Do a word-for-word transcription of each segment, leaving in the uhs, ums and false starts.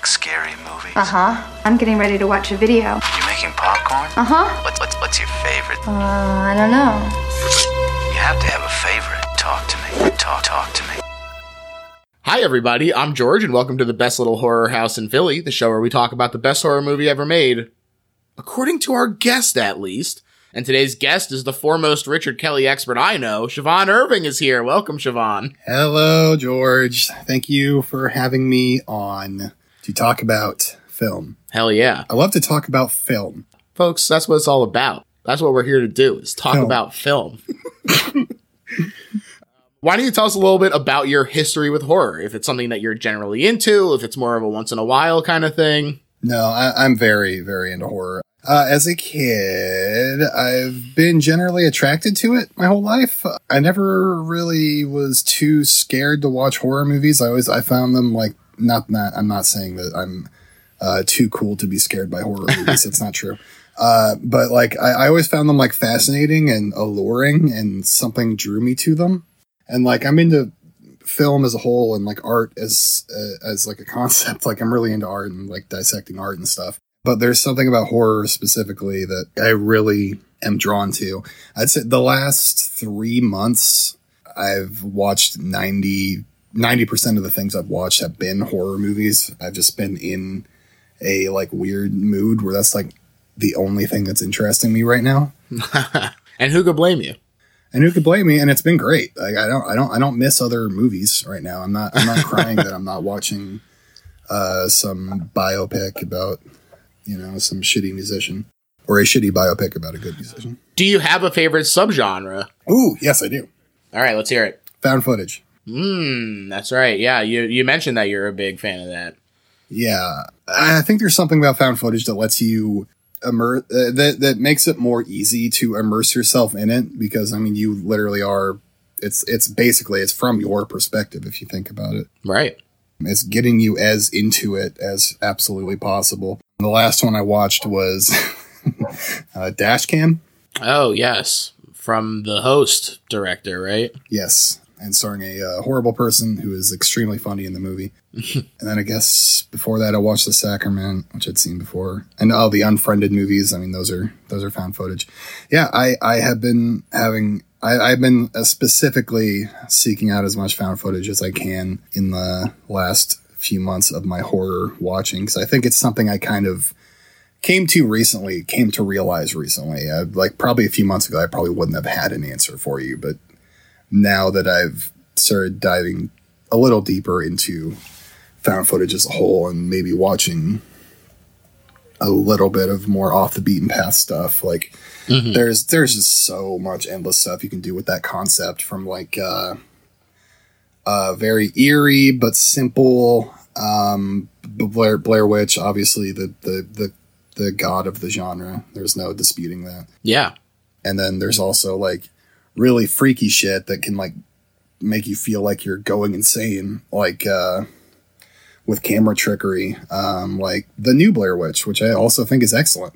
like scary movies? Uh-huh. I'm getting ready to watch a video. You making popcorn? Uh-huh. What's, what's, what's your favorite? Uh, I don't know. You have to have a favorite. Talk to me. Talk, talk to me. Hi, everybody. I'm George, and welcome to the Best Little Horror House in Philly, the show where we talk about the best horror movie ever made, according to our guest, at least. And today's guest is the foremost Richard Kelly expert I know. Siobhan Irving is here. Welcome, Siobhan. Hello, George. Thank you for having me on to talk about film. Hell yeah. I love to talk about film. Folks, that's what it's all about. That's what we're here to do, is talk film. about film. Why don't you tell us a little bit about your history with horror? If it's something that you're generally into, if it's more of a once in a while kind of thing. No, I, I'm very, very into horror. Uh, as a kid, I've been generally attracted to it my whole life. I never really was too scared to watch horror movies. I always, I found them like, not, not, I'm not saying that I'm uh, too cool to be scared by horror movies. It's not true. Uh, but like, I, I always found them like fascinating and alluring, and something drew me to them. And like, I'm into film as a whole, and like art as, uh, as like a concept. Like I'm really into art and like dissecting art and stuff. But there's something about horror specifically that I really am drawn to. I'd say the last three months I've watched ninety, ninety percent of the things I've watched have been horror movies. I've just been in a like weird mood where that's like the only thing that's interesting me right now. And who could blame you? And who could blame me? And it's been great. Like I don't, I don't, I don't miss other movies right now. I'm not, I'm not crying that I'm not watching uh, some biopic about, you know, some shitty musician, or a shitty biopic about a good musician. Do you have a favorite subgenre? Ooh, yes, I do. All right, let's hear it. Found footage. Mm, that's right. Yeah, you you mentioned that you're a big fan of that. Yeah, I think there's something about found footage that lets you. Immer- uh, that that makes it more easy to immerse yourself in it, because I mean you literally are it's it's basically it's from your perspective if you think about it. Right. It's getting you as into it as absolutely possible. The last one I watched was uh, Dashcam. Oh yes, from the Host director, right? Yes, and starring a uh, horrible person who is extremely funny in the movie. And then I guess before that I watched The Sacrament, which I'd seen before, and all oh, the Unfriended movies. I mean, those are those are found footage. Yeah, I, I have been having I, I've been specifically seeking out as much found footage as I can in the last few months of my horror watching, because I think it's something I kind of came to recently, came to realize recently. I, like probably a few months ago, I probably wouldn't have had an answer for you, but now that I've started diving a little deeper into found footage as a whole, and maybe watching a little bit of more off the beaten path stuff, like mm-hmm. there's there's just so much endless stuff you can do with that concept, from like uh, uh very eerie but simple um, Blair Blair Witch, obviously the the the the god of the genre. There's no disputing that. Yeah, and then there's also like really freaky shit that can like make you feel like you're going insane, like uh, with camera trickery, um, like the new Blair Witch, which I also think is excellent,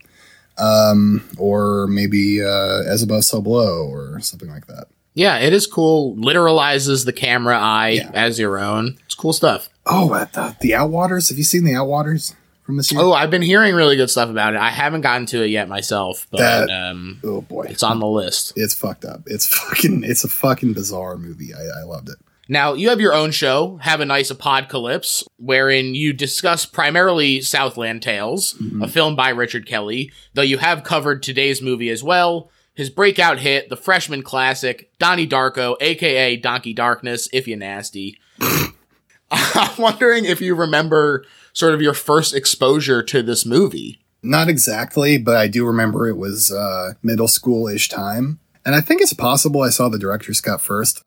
um, or maybe uh, As Above, So Below, or something like that. Yeah, it is cool. Literalizes the camera eye yeah. as your own. It's cool stuff. Oh, the, the Outwaters. Have you seen The Outwaters from this year? Oh, I've been hearing really good stuff about it. I haven't gotten to it yet myself, but that, um, oh boy, it's on the list. It's fucked up. It's fucking. It's a fucking bizarre movie. I, I loved it. Now, you have your own show, Have a Nice Apodcalypse, wherein you discuss primarily Southland Tales, mm-hmm. a film by Richard Kelly, though you have covered today's movie as well, his breakout hit, the freshman classic, Donnie Darko, a k a. Donkey Darkness, if you nasty. I'm wondering if you remember sort of your first exposure to this movie. Not exactly, but I do remember it was uh, middle school-ish time. And I think it's possible I saw the director's cut first.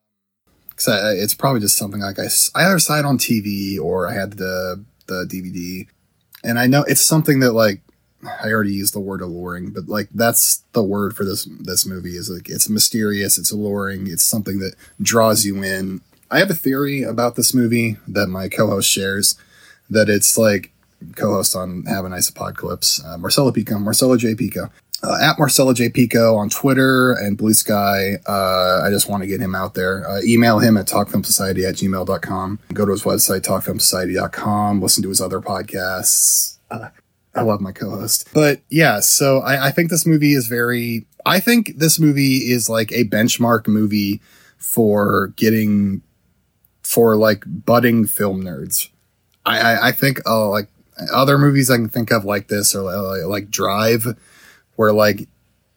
I, it's probably just something like I, I either saw it on T V or I had the the D V D. And I know it's something that, like, I already used the word alluring, but, like, that's the word for this this movie is, like, it's mysterious, it's alluring, it's something that draws you in. I have a theory about this movie that my co-host shares, that it's, like, co-host on Have a Nice Apodcalypse, uh, Marcelo Pico, Marcelo J. Pico. uh, at Marcelo J. Pico on Twitter and Blue Sky. Uh, I just want to get him out there. Uh, email him at talkfilmsociety at gmail dot com. Go to his website, talkfilmsociety dot com. Listen to his other podcasts. Uh, I love my co-host. But yeah, so I, I think this movie is very... I think this movie is like a benchmark movie for getting... for like budding film nerds. I, I, I think uh, like other movies I can think of like this or like, like Drive, where like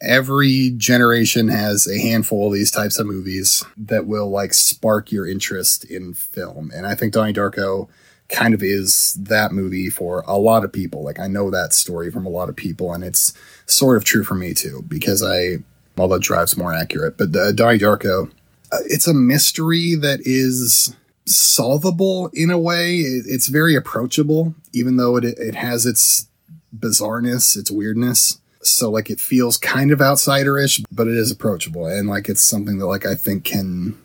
every generation has a handful of these types of movies that will like spark your interest in film. And I think Donnie Darko kind of is that movie for a lot of people. Like I know that story from a lot of people, and it's sort of true for me too, because I, although Drive's more accurate, but uh, Donnie Darko, uh, it's a mystery that is solvable in a way. It, it's very approachable, even though it, it has its bizarreness, its weirdness. So like it feels kind of outsider-ish, but it is approachable. And like, it's something that like, I think can,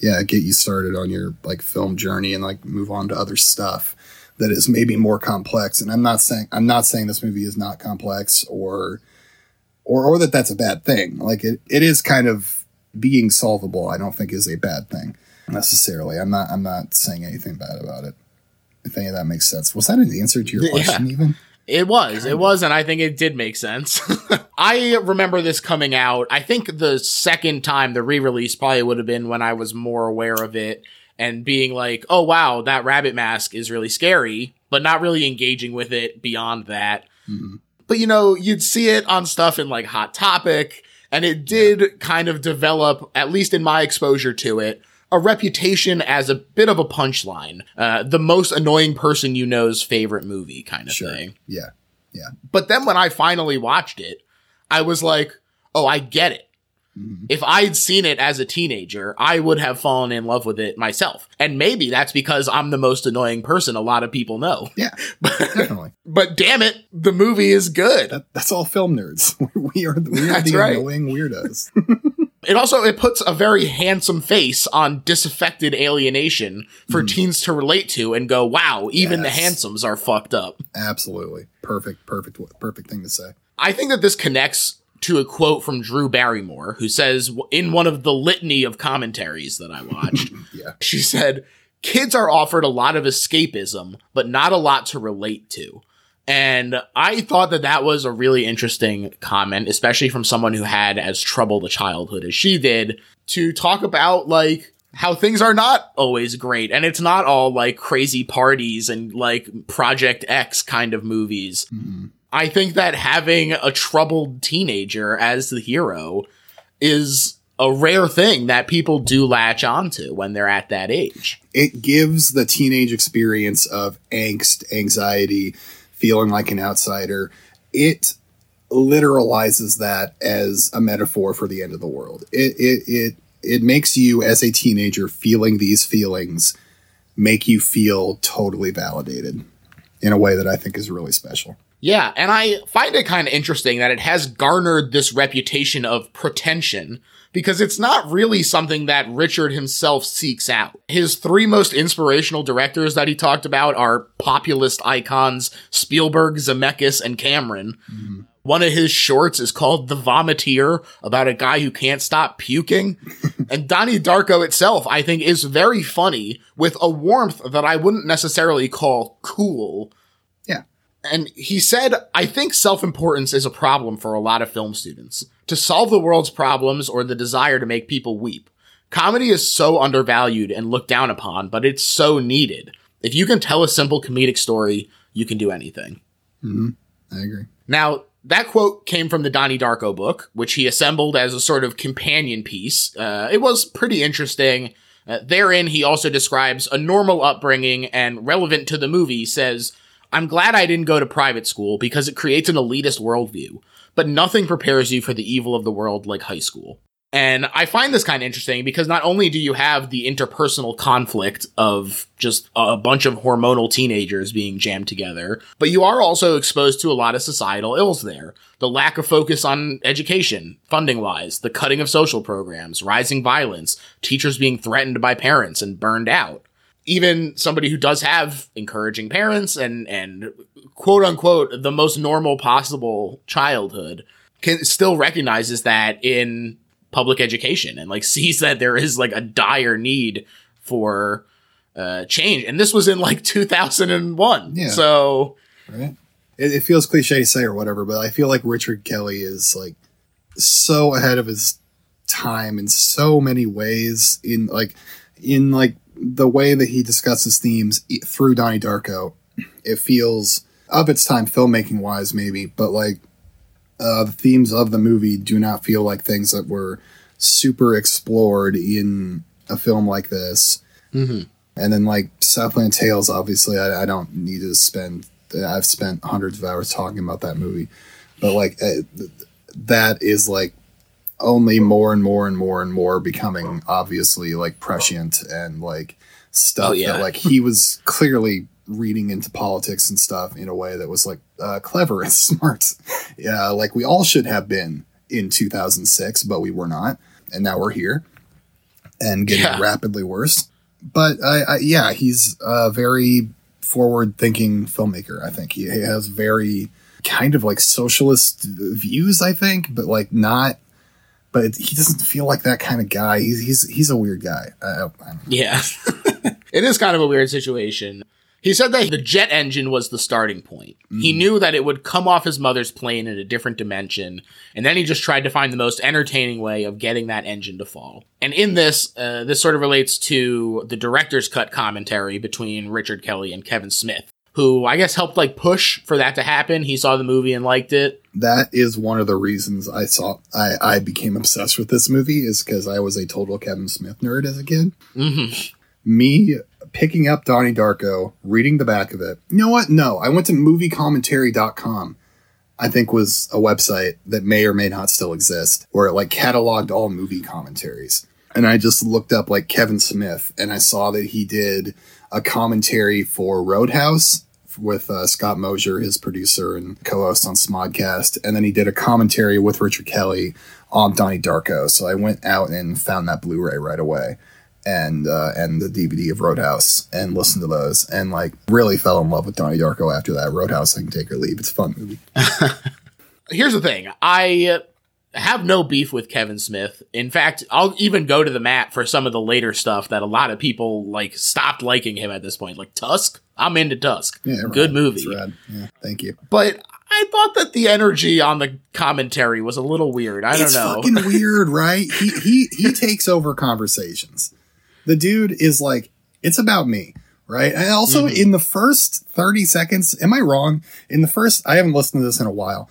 yeah, get you started on your like film journey and like move on to other stuff that is maybe more complex. And I'm not saying, I'm not saying this movie is not complex or, or, or that that's a bad thing. Like it, it is kind of being solvable. I don't think is a bad thing necessarily. I'm not, I'm not saying anything bad about it. If any of that makes sense. Was that an answer to your yeah. question even? It was, it was, and I think it did make sense. I remember this coming out, I think the second time, the re-release probably would have been when I was more aware of it and being like, oh wow, that rabbit mask is really scary, but not really engaging with it beyond that. Mm-hmm. But you know, you'd see it on stuff in like Hot Topic, and it did yeah. kind of develop, at least in my exposure to it, a reputation as a bit of a punchline, uh, the most annoying person you know's favorite movie kind of sure. thing. Yeah, yeah. But then when I finally watched it, I was like, oh, I get it. Mm-hmm. If I'd seen it as a teenager, I would have fallen in love with it myself. And maybe that's because I'm the most annoying person a lot of people know. Yeah, but, definitely. But damn it, the movie is good. That, that's all film nerds. We are, we are the right. annoying weirdos. It also, it puts a very handsome face on disaffected alienation for mm. teens to relate to and go, wow, even yes. the handsomes are fucked up. Absolutely. Perfect, perfect, perfect thing to say. I think that this connects to a quote from Drew Barrymore, who says in one of the litany of commentaries that I watched, yeah. she said, kids are offered a lot of escapism, but not a lot to relate to. And I thought that that was a really interesting comment, especially from someone who had as troubled a childhood as she did, to talk about, like, how things are not always great. And it's not all, like, crazy parties and, like, Project X kind of movies. Mm-hmm. I think that having a troubled teenager as the hero is a rare thing that people do latch onto when they're at that age. It gives the teenage experience of angst, anxiety, feeling like an outsider, it literalizes that as a metaphor for the end of the world. It it it it makes you as a teenager feeling these feelings make you feel totally validated in a way that I think is really special. Yeah, and I find it kind of interesting that it has garnered this reputation of pretension, because it's not really something that Richard himself seeks out. His three most inspirational directors that he talked about are populist icons Spielberg, Zemeckis, and Cameron. Mm-hmm. One of his shorts is called The Vomiteer, about a guy who can't stop puking. And Donnie Darko itself, I think, is very funny, with a warmth that I wouldn't necessarily call cool. Yeah. And he said, I think self-importance is a problem for a lot of film students. To solve the world's problems or the desire to make people weep. Comedy is so undervalued and looked down upon, but it's so needed. If you can tell a simple comedic story, you can do anything. Mm-hmm. I agree. Now, that quote came from the Donnie Darko book, which he assembled as a sort of companion piece. Uh, it was pretty interesting. Uh, therein, he also describes a normal upbringing and, relevant to the movie, says, I'm glad I didn't go to private school because it creates an elitist worldview, but nothing prepares you for the evil of the world like high school. And I find this kind of interesting because not only do you have the interpersonal conflict of just a bunch of hormonal teenagers being jammed together, but you are also exposed to a lot of societal ills there. The lack of focus on education, funding-wise, the cutting of social programs, rising violence, teachers being threatened by parents and burned out. Even somebody who does have encouraging parents and, and quote unquote, the most normal possible childhood can still recognizes that in public education and like sees that there is like a dire need for uh, change. And this was in like two thousand one. Yeah. So right. it, it feels cliche to say or whatever, but I feel like Richard Kelly is like so ahead of his time in so many ways in like, in like the way that he discusses themes through Donnie Darko. It feels of its time filmmaking wise, maybe, but like, Uh, the themes of the movie do not feel like things that were super explored in a film like this. Mm-hmm. And then like Southland Tales, obviously I, I don't need to spend, I've spent hundreds of hours talking about that movie, but like uh, that is like only more and more and more and more becoming obviously like prescient and like stuff oh, yeah. that like he was clearly reading into politics and stuff in a way that was like uh, clever and smart. Yeah, like we all should have been in two thousand six, but we were not. And now we're here and getting yeah. rapidly worse. But I, I, yeah, he's a very forward thinking filmmaker. I think he, he has very kind of like socialist views, I think, but like not, but it, he doesn't feel like that kind of guy. He's, he's, he's a weird guy. I, I don't know. Yeah. It is kind of a weird situation. He said that the jet engine was the starting point. Mm. He knew that it would come off his mother's plane in a different dimension, and then he just tried to find the most entertaining way of getting that engine to fall. And in this, uh, this sort of relates to the director's cut commentary between Richard Kelly and Kevin Smith, who I guess helped like push for that to happen. He saw the movie and liked it. That is one of the reasons I saw I, I became obsessed with this movie is because I was a total Kevin Smith nerd as a kid. Mm-hmm. Me picking up Donnie Darko, reading the back of it. You know what? No, I went to movie commentary dot com, I think was a website that may or may not still exist, where it like cataloged all movie commentaries. And I just looked up like Kevin Smith and I saw that he did a commentary for Roadhouse with uh, Scott Mosier, his producer and co-host on Smodcast. And then he did a commentary with Richard Kelly on Donnie Darko. So I went out and found that Blu-ray right away. And uh, and the D V D of Roadhouse and listen to those and like really fell in love with Donnie Darko after that. Roadhouse, I can take or leave. It's a fun movie. Here's the thing. I have no beef with Kevin Smith. In fact, I'll even go to the mat for some of the later stuff that a lot of people like stopped liking him at this point. Like Tusk. I'm into Tusk. Yeah, good right. movie. Yeah, thank you. But I thought that the energy on the commentary was a little weird. I it's don't know. It's fucking weird, right? He he he takes over conversations. The dude is like, it's about me, right? And also mm-hmm. in the first thirty seconds, am I wrong? In the first, I haven't listened to this in a while.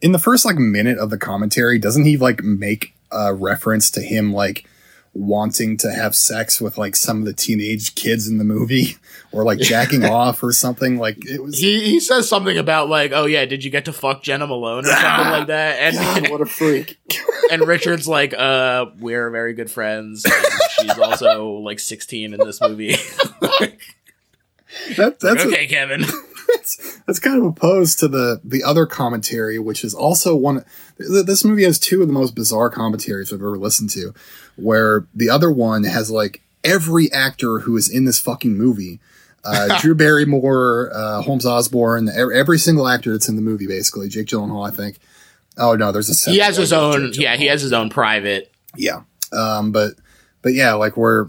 In the first like minute of the commentary, doesn't he like make a reference to him like wanting to have sex with like some of the teenage kids in the movie or like jacking off or something? Like it was. He, he says something about like, oh yeah, did you get to fuck Jenna Malone or something like that? And God, what a freak. And Richard's like, uh, we're very good friends. She's also like sixteen in this movie. like, that, that's okay, a, Kevin. That's, that's kind of opposed to the the other commentary, which is also one. Th- this movie has two of the most bizarre commentaries I've ever listened to, where the other one has like every actor who is in this fucking movie. Uh, Drew Barrymore, uh, Holmes Osborne, every, every single actor that's in the movie, basically. Jake Gyllenhaal, I think. Oh, no, there's a... He has his own... Yeah, he has his own private. Yeah. Um, but... But yeah, like we're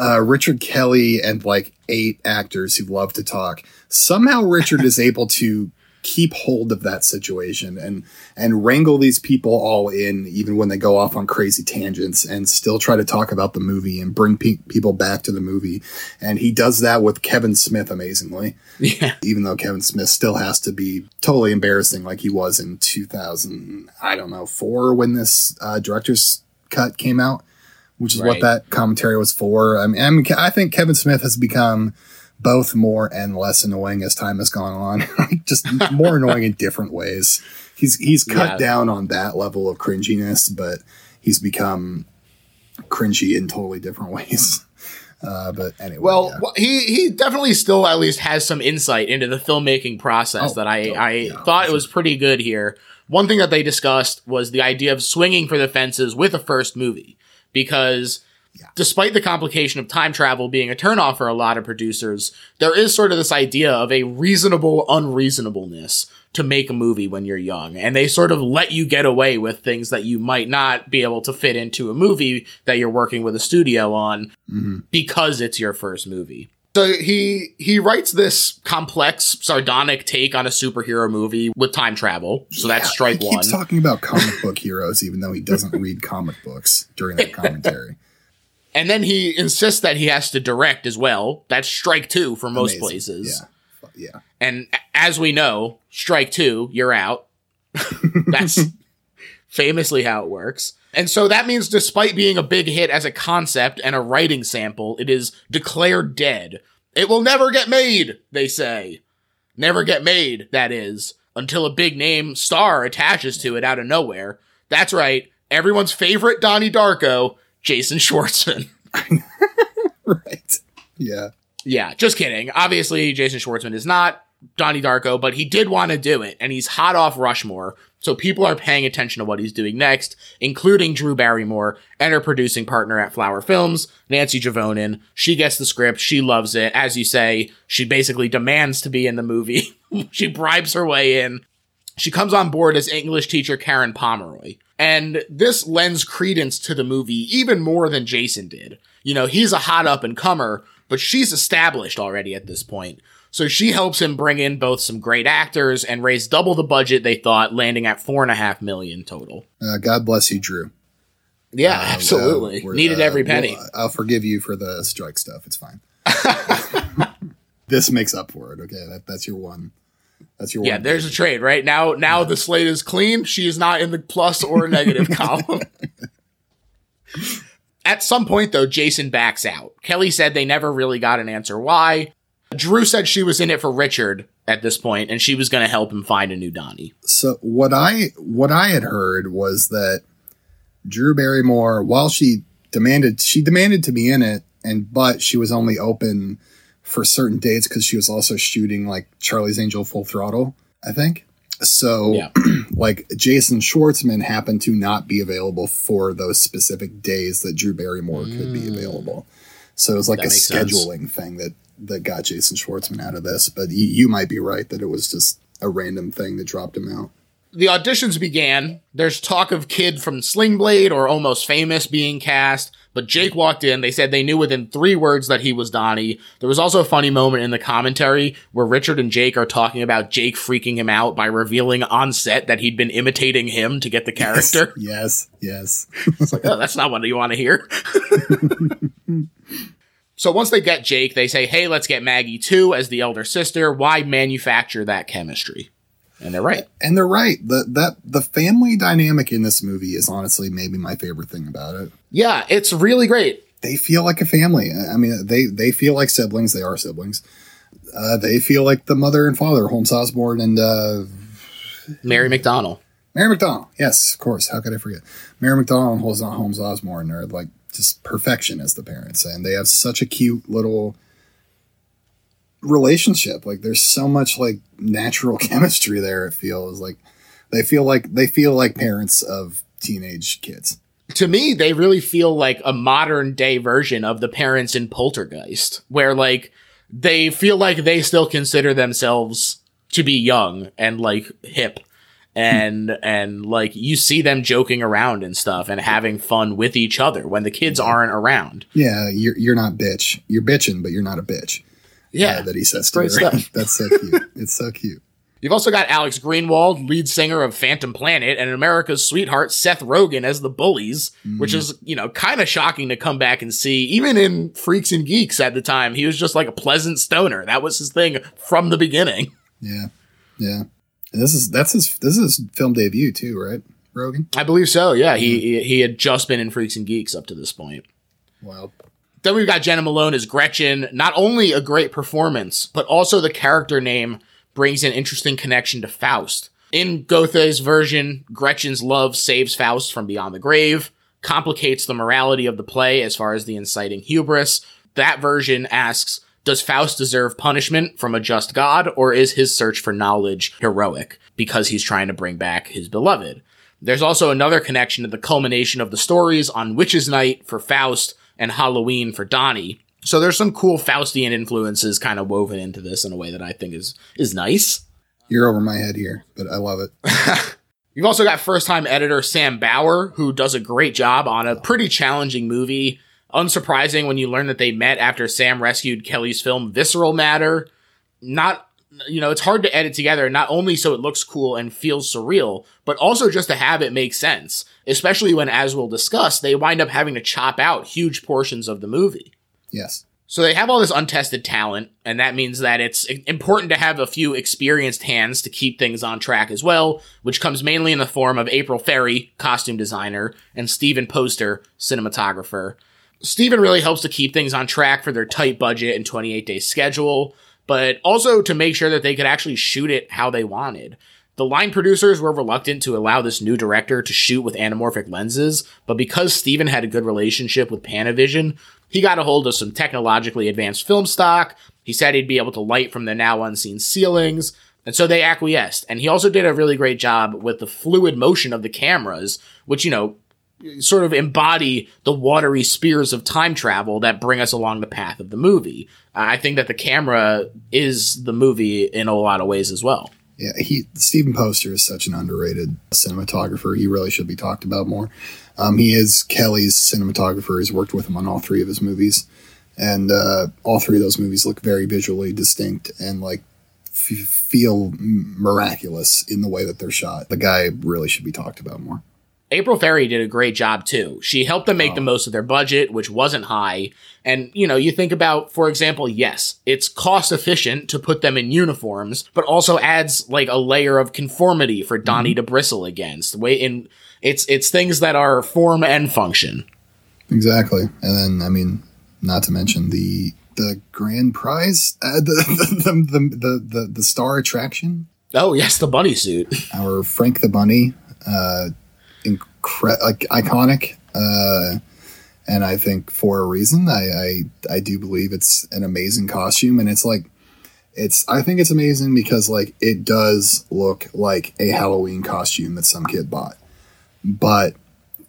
uh, Richard Kelly and like eight actors who love to talk. Somehow Richard is able to keep hold of that situation and and wrangle these people all in, even when they go off on crazy tangents and still try to talk about the movie and bring pe- people back to the movie. And he does that with Kevin Smith, amazingly. Yeah. Even though Kevin Smith still has to be totally embarrassing like he was in two thousand, I don't know, four when this uh, director's cut came out. Which is right. what that commentary was for. I mean, I mean, I think Kevin Smith has become both more and less annoying as time has gone on. Just more annoying in different ways. He's he's cut yeah. down on that level of cringiness, but he's become cringy in totally different ways. Uh, but anyway. Well, yeah. he, he definitely still at least has some insight into the filmmaking process oh, that I, oh, I yeah, thought it was pretty good here. One thing that they discussed was the idea of swinging for the fences with a first movie. Because Yeah. Despite the complication of time travel being a turnoff for a lot of producers, there is sort of this idea of a reasonable unreasonableness to make a movie when you're young. And they sort of let you get away with things that you might not be able to fit into a movie that you're working with a studio on mm-hmm. because it's your first movie. So he he writes this complex, sardonic take on a superhero movie with time travel. So yeah, that's strike he one. He keeps talking about comic book heroes, even though he doesn't read comic books during that commentary. And then he insists that he has to direct as well. That's strike two for most Amazing. places. Yeah, yeah. And as we know, strike two, you're out. That's famously how it works. And so that means despite being a big hit as a concept and a writing sample, it is declared dead. It will never get made, they say. Never get made, that is, until a big name star attaches to it out of nowhere. That's right, everyone's favorite Donnie Darko, Jason Schwartzman. Right. Yeah. Yeah, just kidding. Obviously, Jason Schwartzman is not Donnie Darko, but he did want to do it, and he's hot off Rushmore, so people are paying attention to what he's doing next, including Drew Barrymore and her producing partner at Flower Films, Nancy Javonin. She gets the script, she loves it. As you say, she basically demands to be in the movie. She bribes her way in. She comes on board as English teacher Karen Pomeroy, and this lends credence to the movie even more than Jason did. You know, he's a hot up-and-comer, but she's established already at this point. So she helps him bring in both some great actors and raise double the budget they thought, landing at four and a half million total. Uh, God bless you, Drew. Yeah, uh, absolutely. Uh, Needed uh, every penny. We'll, uh, I'll forgive you for the strike stuff. It's fine. This makes up for it. Okay, that, that's your one. That's your yeah, one. Yeah, there's budget. A trade, right? Now, now yeah. The slate is clean. She is not in the plus or negative column. At some point, though, Jason backs out. Kelly said they never really got an answer why. Drew said she was in it for Richard at this point, and she was going to help him find a new Donnie. So what I what I had heard was that Drew Barrymore, while she demanded she demanded to be in it, and but she was only open for certain dates because she was also shooting like Charlie's Angel Full Throttle, I think. So yeah. Like Jason Schwartzman happened to not be available for those specific days that Drew Barrymore mm. could be available. So it was like that a scheduling sense. thing that. that got Jason Schwartzman out of this, but you, you might be right that it was just a random thing that dropped him out. The auditions began. There's talk of kid from Sling Blade or Almost Famous being cast, but Jake walked in. They said they knew within three words that he was Donnie. There was also a funny moment in the commentary where Richard and Jake are talking about Jake freaking him out by revealing on set that he'd been imitating him to get the character. Yes, yes. yes. It's like, oh, that's not what you want to hear. So once they get Jake, they say, hey, let's get Maggie too as the elder sister. Why manufacture that chemistry? And they're right. And they're right. The, that, the family dynamic in this movie is honestly maybe my favorite thing about it. Yeah, it's really great. They feel like a family. I mean, they, they feel like siblings. They are siblings. Uh, they feel like the mother and father, Holmes Osborne and... Uh, Mary McDonnell. Mary McDonnell. Yes, of course. How could I forget? Mary McDonnell and Holmes Osborne are like... just perfection as the parents, and they have such a cute little relationship. Like there's so much like natural chemistry there. It feels like they feel like they feel like parents of teenage kids. To me, they really feel like a modern day version of the parents in Poltergeist, where like they feel like they still consider themselves to be young and like hip. And, and like, you see them joking around and stuff and having fun with each other when the kids aren't around. Yeah, you're you're not bitch. You're bitching, but you're not a bitch. Yeah. Uh, that he says to her. Stuff. That's so cute. It's so cute. You've also got Alex Greenwald, lead singer of Phantom Planet, and America's sweetheart Seth Rogen as the bullies, mm-hmm. which is, you know, kind of shocking to come back and see. Even in Freaks and Geeks at the time, he was just like a pleasant stoner. That was his thing from the beginning. Yeah, yeah. And this is that's his this is his film debut too, right, Rogan? I believe so. Yeah, he he had just been in Freaks and Geeks up to this point. Wow. Then we've got Jenna Malone as Gretchen. Not only a great performance, but also the character name brings an interesting connection to Faust. In Goethe's version, Gretchen's love saves Faust from beyond the grave, complicates the morality of the play as far as the inciting hubris. That version asks, does Faust deserve punishment from a just God, or is his search for knowledge heroic because he's trying to bring back his beloved? There's also another connection to the culmination of the stories on Witches' Night for Faust, and Halloween for Donnie. So there's some cool Faustian influences kind of woven into this in a way that I think is is nice. You're over my head here, but I love it. You've also got first-time editor Sam Bauer, who does a great job on a pretty challenging movie. Unsurprising when you learn that they met after Sam rescued Kelly's film Visceral Matter. Not, you know, it's hard to edit together, not only so it looks cool and feels surreal, but also just to have it make sense, especially when, as we'll discuss, they wind up having to chop out huge portions of the movie. Yes. So they have all this untested talent, and that means that it's important to have a few experienced hands to keep things on track as well, which comes mainly in the form of April Ferry, costume designer, and Steven Poster, cinematographer. Steven really helps to keep things on track for their tight budget and twenty-eight day schedule, but also to make sure that they could actually shoot it how they wanted. The line producers were reluctant to allow this new director to shoot with anamorphic lenses, but because Steven had a good relationship with Panavision, he got a hold of some technologically advanced film stock. He said he'd be able to light from the now unseen ceilings, and so they acquiesced. And he also did a really great job with the fluid motion of the cameras, which, you know, sort of embody the watery spears of time travel that bring us along the path of the movie. I think that the camera is the movie in a lot of ways as well. Yeah, he Steven Poster is such an underrated cinematographer. He really should be talked about more. Um, he is Kelly's cinematographer. He's worked with him on all three of his movies. And uh, all three of those movies look very visually distinct and like f- feel miraculous in the way that they're shot. The guy really should be talked about more. April Ferry did a great job, too. She helped them make oh. the most of their budget, which wasn't high. And, you know, you think about, for example, yes, it's cost efficient to put them in uniforms, but also adds like a layer of conformity for Donnie mm-hmm. to bristle against. Way in it's it's things that are form and function. Exactly. And then, I mean, not to mention the the grand prize, uh, the, the, the, the, the, the star attraction. Oh, yes. The bunny suit. Our Frank the Bunny. Uh Incre- like iconic, uh, and I think for a reason. I, I I do believe it's an amazing costume, and it's like it's. I think it's amazing because like it does look like a Halloween costume that some kid bought, but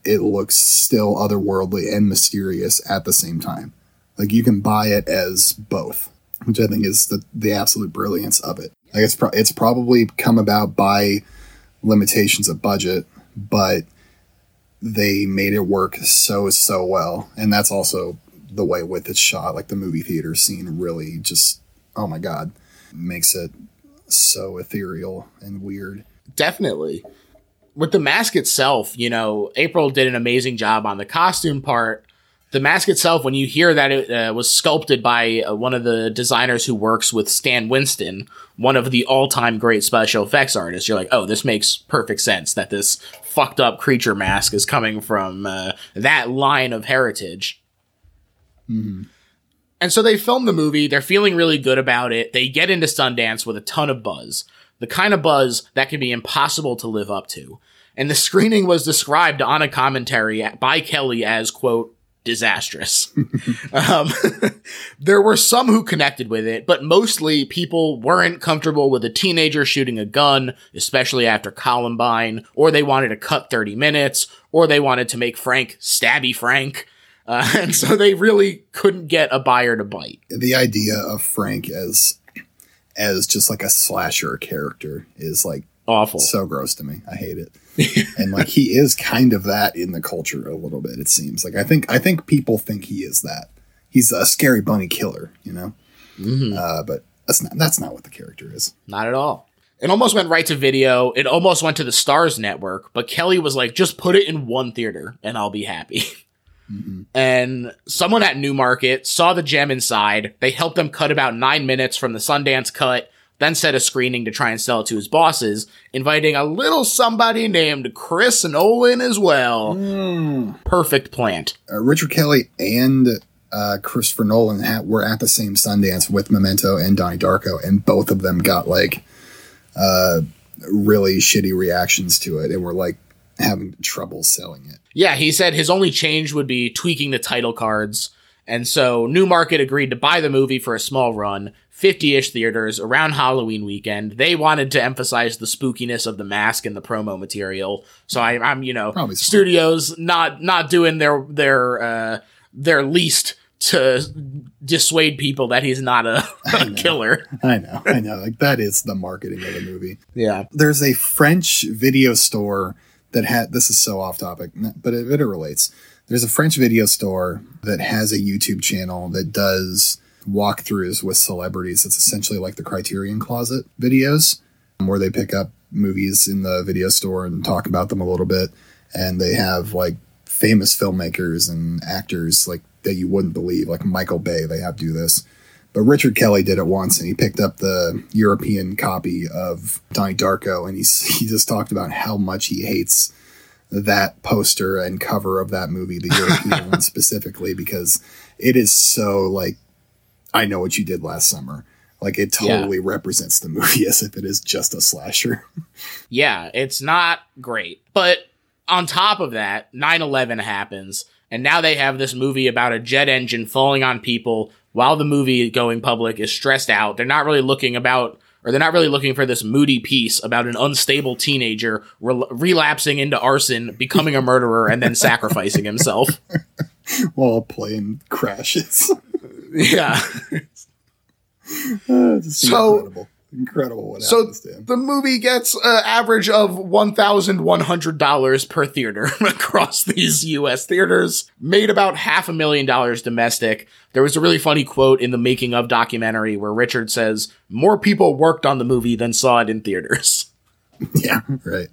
it looks still otherworldly and mysterious at the same time. Like you can buy it as both, which I think is the the absolute brilliance of it. Like it's pro- it's probably come about by limitations of budget. But they made it work so, so well. And that's also the way with its shot, like the movie theater scene really just, oh my God, makes it so ethereal and weird. Definitely. With the mask itself, you know, April did an amazing job on the costume part. The mask itself, when you hear that it uh, was sculpted by uh, one of the designers who works with Stan Winston, one of the all-time great special effects artists, you're like, oh, this makes perfect sense that this fucked up creature mask is coming from uh, that line of heritage. Mm-hmm. And so they film the movie. They're feeling really good about it. They get into Sundance with a ton of buzz, the kind of buzz that can be impossible to live up to. And the screening was described on a commentary by Kelly as, quote, disastrous. um, there were some who connected with it, but mostly people weren't comfortable with a teenager shooting a gun, especially after Columbine, or they wanted to cut thirty minutes, or they wanted to make Frank stabby Frank. Uh, and so they really couldn't get a buyer to bite. The idea of Frank as, as just like a slasher character is like awful. So gross to me. I hate it. And like he is kind of that in the culture a little bit, it seems like. I think I think people think he is that. He's a scary bunny killer, you know. Mm-hmm. Uh, but that's not that's not what the character is. Not at all. It almost went right to video. It almost went to the Stars Network, but Kelly was like, just put it in one theater and I'll be happy. Mm-hmm. And someone at Newmarket saw the gem inside. They helped them cut about nine minutes from the Sundance cut. Then set a screening to try and sell it to his bosses, inviting a little somebody named Chris Nolan as well. Mm. Perfect plant. Uh, Richard Kelly and uh, Christopher Nolan at, were at the same Sundance with Memento and Donnie Darko, and both of them got like uh, really shitty reactions to it and were like having trouble selling it. Yeah, he said his only change would be tweaking the title cards. And so Newmarket agreed to buy the movie for a small run, fifty-ish theaters around Halloween weekend. They wanted to emphasize the spookiness of the mask and the promo material. So I, I'm, you know, studios not not doing their their uh, their least to dissuade people that he's not a, a killer. I know, I know. Like, that is the marketing of the movie. Yeah. There's a French video store that had, this is so off topic, but it, it relates. There's a French video store that has a YouTube channel that does walkthroughs with celebrities. It's essentially like the Criterion Closet videos, where they pick up movies in the video store and talk about them a little bit. And they have like famous filmmakers and actors like that you wouldn't believe, like Michael Bay, they have do this. But Richard Kelly did it once, and he picked up the European copy of Donnie Darko, and he, he just talked about how much he hates that poster and cover of that movie, the European one specifically, because it is so like, I know what you did last summer. Like, it totally yeah. represents the movie as if it is just a slasher. Yeah, it's not great. But on top of that, nine eleven happens, and now they have this movie about a jet engine falling on people while the movie going public is stressed out. They're not really looking about, or they're not really looking for this moody piece about an unstable teenager rel- relapsing into arson, becoming a murderer, and then sacrificing himself. While a plane crashes. Yeah. Uh, so incredible, incredible what so happens to him. The movie gets an uh, average of one thousand one hundred dollars per theater across these U S theaters. Made about half a million dollars domestic. There was a really funny quote in the making of documentary where Richard says, "More people worked on the movie than saw it in theaters." Yeah, right.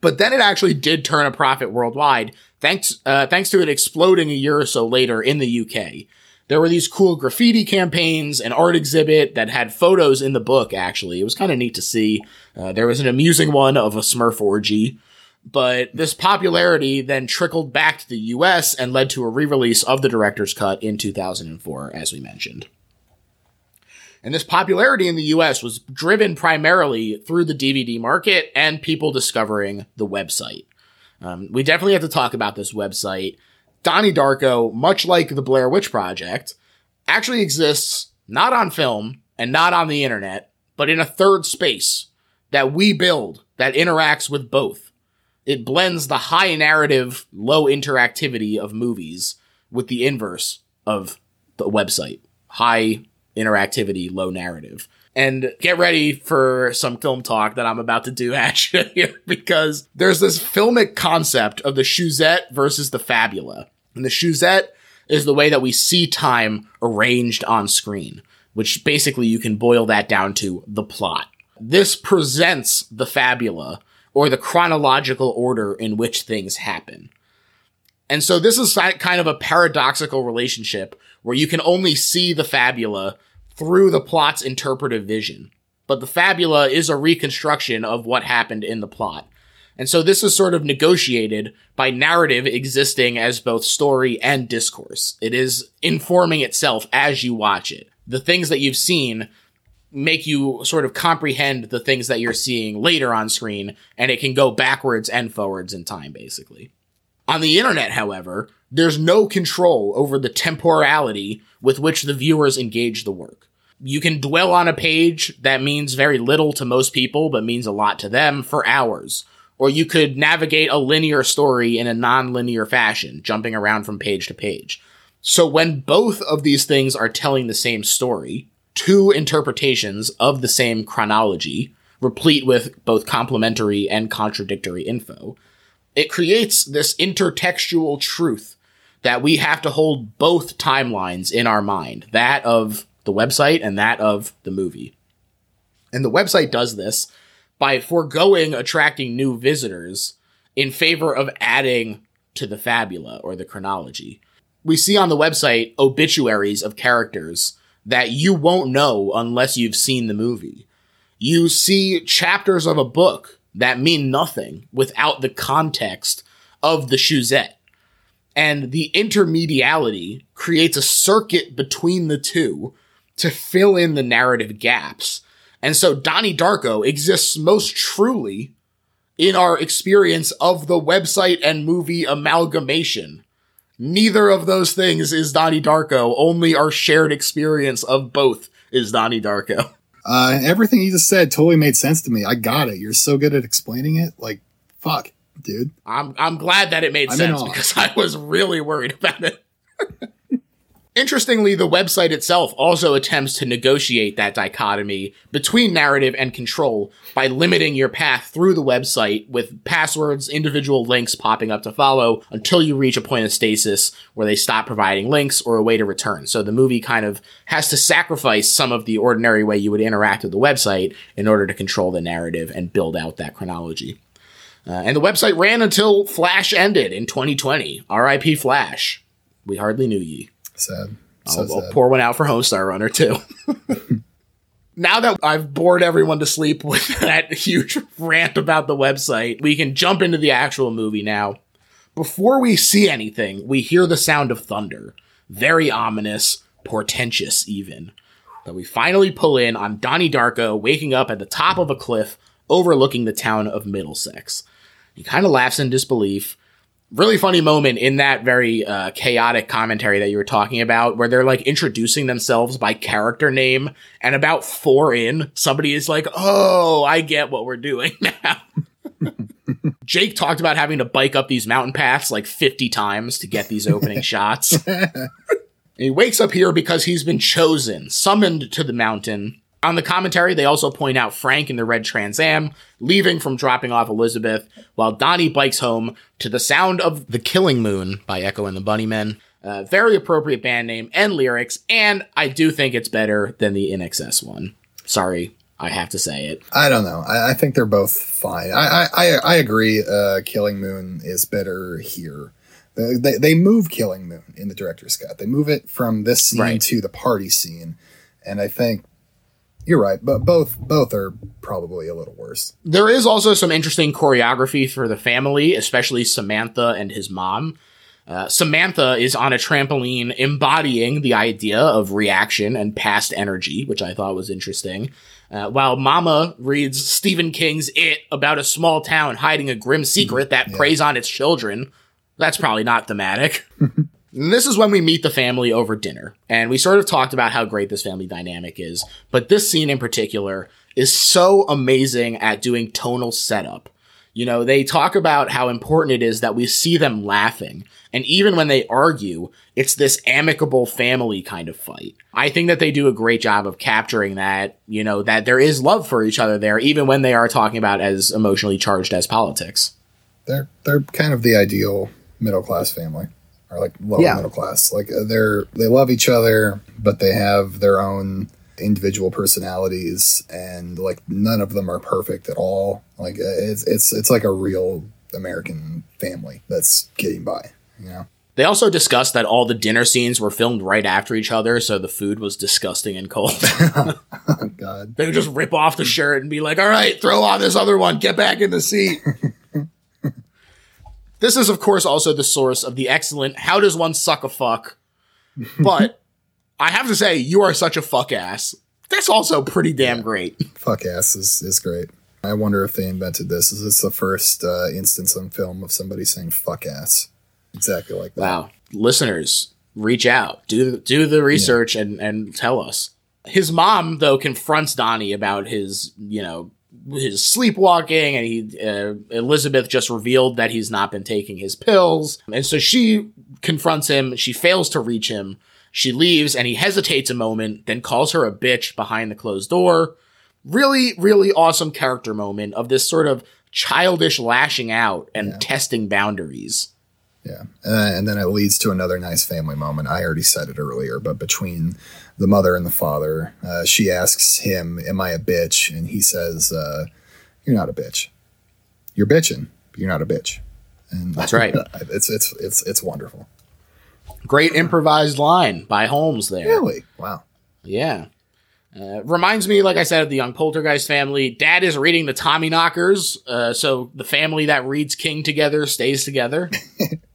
But then it actually did turn a profit worldwide, thanks uh, thanks to it exploding a year or so later in the U K. There were these cool graffiti campaigns, an art exhibit that had photos in the book, actually. It was kind of neat to see. Uh, there was an amusing one of a Smurf orgy. But this popularity then trickled back to the U S and led to a re-release of the director's cut in two thousand four, as we mentioned. And this popularity in the U S was driven primarily through the D V D market and people discovering the website. Um, we definitely have to talk about this website. Donnie Darko, much like the Blair Witch Project, actually exists not on film and not on the internet, but in a third space that we build that interacts with both. It blends the high narrative, low interactivity of movies with the inverse of the website. High interactivity, low narrative. And get ready for some film talk that I'm about to do, actually, here, because there's this filmic concept of the Chusette versus the Fabula. And the Chusette is the way that we see time arranged on screen, which basically you can boil that down to the plot. This presents the Fabula, or the chronological order in which things happen. And so this is kind of a paradoxical relationship where you can only see the Fabula through the plot's interpretive vision. But the Fabula is a reconstruction of what happened in the plot. And so this is sort of negotiated by narrative existing as both story and discourse. It is informing itself as you watch it. The things that you've seen make you sort of comprehend the things that you're seeing later on screen, and it can go backwards and forwards in time, basically. On the internet, however, there's no control over the temporality with which the viewers engage the work. You can dwell on a page that means very little to most people, but means a lot to them, for hours. Or you could navigate a linear story in a non-linear fashion, jumping around from page to page. So when both of these things are telling the same story, two interpretations of the same chronology, replete with both complementary and contradictory info, it creates this intertextual truth that we have to hold both timelines in our mind, that of the website and that of the movie. And the website does this by foregoing attracting new visitors in favor of adding to the Fabula, or the chronology. We see on the website obituaries of characters that you won't know unless you've seen the movie. You see chapters of a book that mean nothing without the context of the Chusette. And the intermediality creates a circuit between the two to fill in the narrative gaps. And so Donnie Darko exists most truly in our experience of the website and movie amalgamation. Neither of those things is Donnie Darko. Only our shared experience of both is Donnie Darko. Uh, everything you just said totally made sense to me. I got it. You're so good at explaining it. Like, fuck. dude. I'm I'm glad that it made I'm sense because I was really worried about it. Interestingly, the website itself also attempts to negotiate that dichotomy between narrative and control by limiting your path through the website with passwords, individual links popping up to follow until you reach a point of stasis where they stop providing links or a way to return. So the movie kind of has to sacrifice some of the ordinary way you would interact with the website in order to control the narrative and build out that chronology. Uh, and the website ran until Flash ended in twenty twenty. R I P Flash. We hardly knew ye. Sad. So I'll, sad. I'll pour one out for Homestar Runner, too. Now that I've bored everyone to sleep with that huge rant about the website, we can jump into the actual movie now. Before we see anything, we hear the sound of thunder. Very ominous, portentous even. But we finally pull in on Donnie Darko waking up at the top of a cliff overlooking the town of Middlesex. He kind of laughs in disbelief. Really funny moment in that very uh, chaotic commentary that you were talking about where they're like introducing themselves by character name and about four in, somebody is like, oh, I get what we're doing now. Jake talked about having to bike up these mountain paths like fifty times to get these opening shots. And he wakes up here because he's been chosen, summoned to the mountain. On the commentary, they also point out Frank in the red Trans Am, leaving from dropping off Elizabeth, while Donnie bikes home to the sound of The Killing Moon by Echo and the Bunnymen. Uh, very appropriate band name and lyrics, and I do think it's better than the I N X S one. Sorry, I have to say it. I don't know. I, I think they're both fine. I, I, I agree uh, Killing Moon is better here. They, they, they move Killing Moon in the director's cut. They move it from this scene right. to the party scene, and I think you're right, but both both are probably a little worse. There is also some interesting choreography for the family, especially Samantha and his mom. Uh, Samantha is on a trampoline embodying the idea of reaction and past energy, which I thought was interesting. Uh, while Mama reads Stephen King's It about a small town hiding a grim secret that yeah. preys on its children. That's probably not thematic. And this is when we meet the family over dinner, and we sort of talked about how great this family dynamic is, but this scene in particular is so amazing at doing tonal setup. You know, they talk about how important it is that we see them laughing, and even when they argue, it's this amicable family kind of fight. I think that they do a great job of capturing that, you know, that there is love for each other there, even when they are talking about as emotionally charged as politics. They're, they're kind of the ideal middle-class family. Or like lower yeah. middle class, like they're they love each other, but they have their own individual personalities, and like none of them are perfect at all. Like it's it's it's like a real American family that's getting by, you know. They also discussed that all the dinner scenes were filmed right after each other, so the food was disgusting and cold. Oh, God, they would just rip off the shirt and be like, "All right, throw on this other one, get back in the seat." This is, of course, also the source of the excellent How Does One Suck a Fuck? But I have to say, You Are Such a Fuck Ass. That's also pretty damn great. Fuck ass is, is great. I wonder if they invented this. Is this the first uh, instance on film of somebody saying fuck ass? Exactly like that. Wow. Listeners, reach out. Do, do the research yeah. and, and tell us. His mom, though, confronts Donnie about his, you know, his sleepwalking, and he uh, Elizabeth just revealed that he's not been taking his pills, and so she confronts him. She fails to reach him. She leaves, and he hesitates a moment, then calls her a bitch behind the closed door. Really, really awesome character moment of this sort of childish lashing out and yeah. testing boundaries. Yeah, uh, and then it leads to another nice family moment. I already said it earlier, but between the mother and the father, uh, she asks him, am I a bitch? And he says, uh, you're not a bitch. You're bitching, but you're not a bitch. And that's right. it's it's it's it's wonderful. Great improvised line by Holmes there. Really? Wow. Yeah. Uh, reminds me, like I said, of the young Poltergeist family. Dad is reading the Tommyknockers, uh, so the family that reads King together stays together.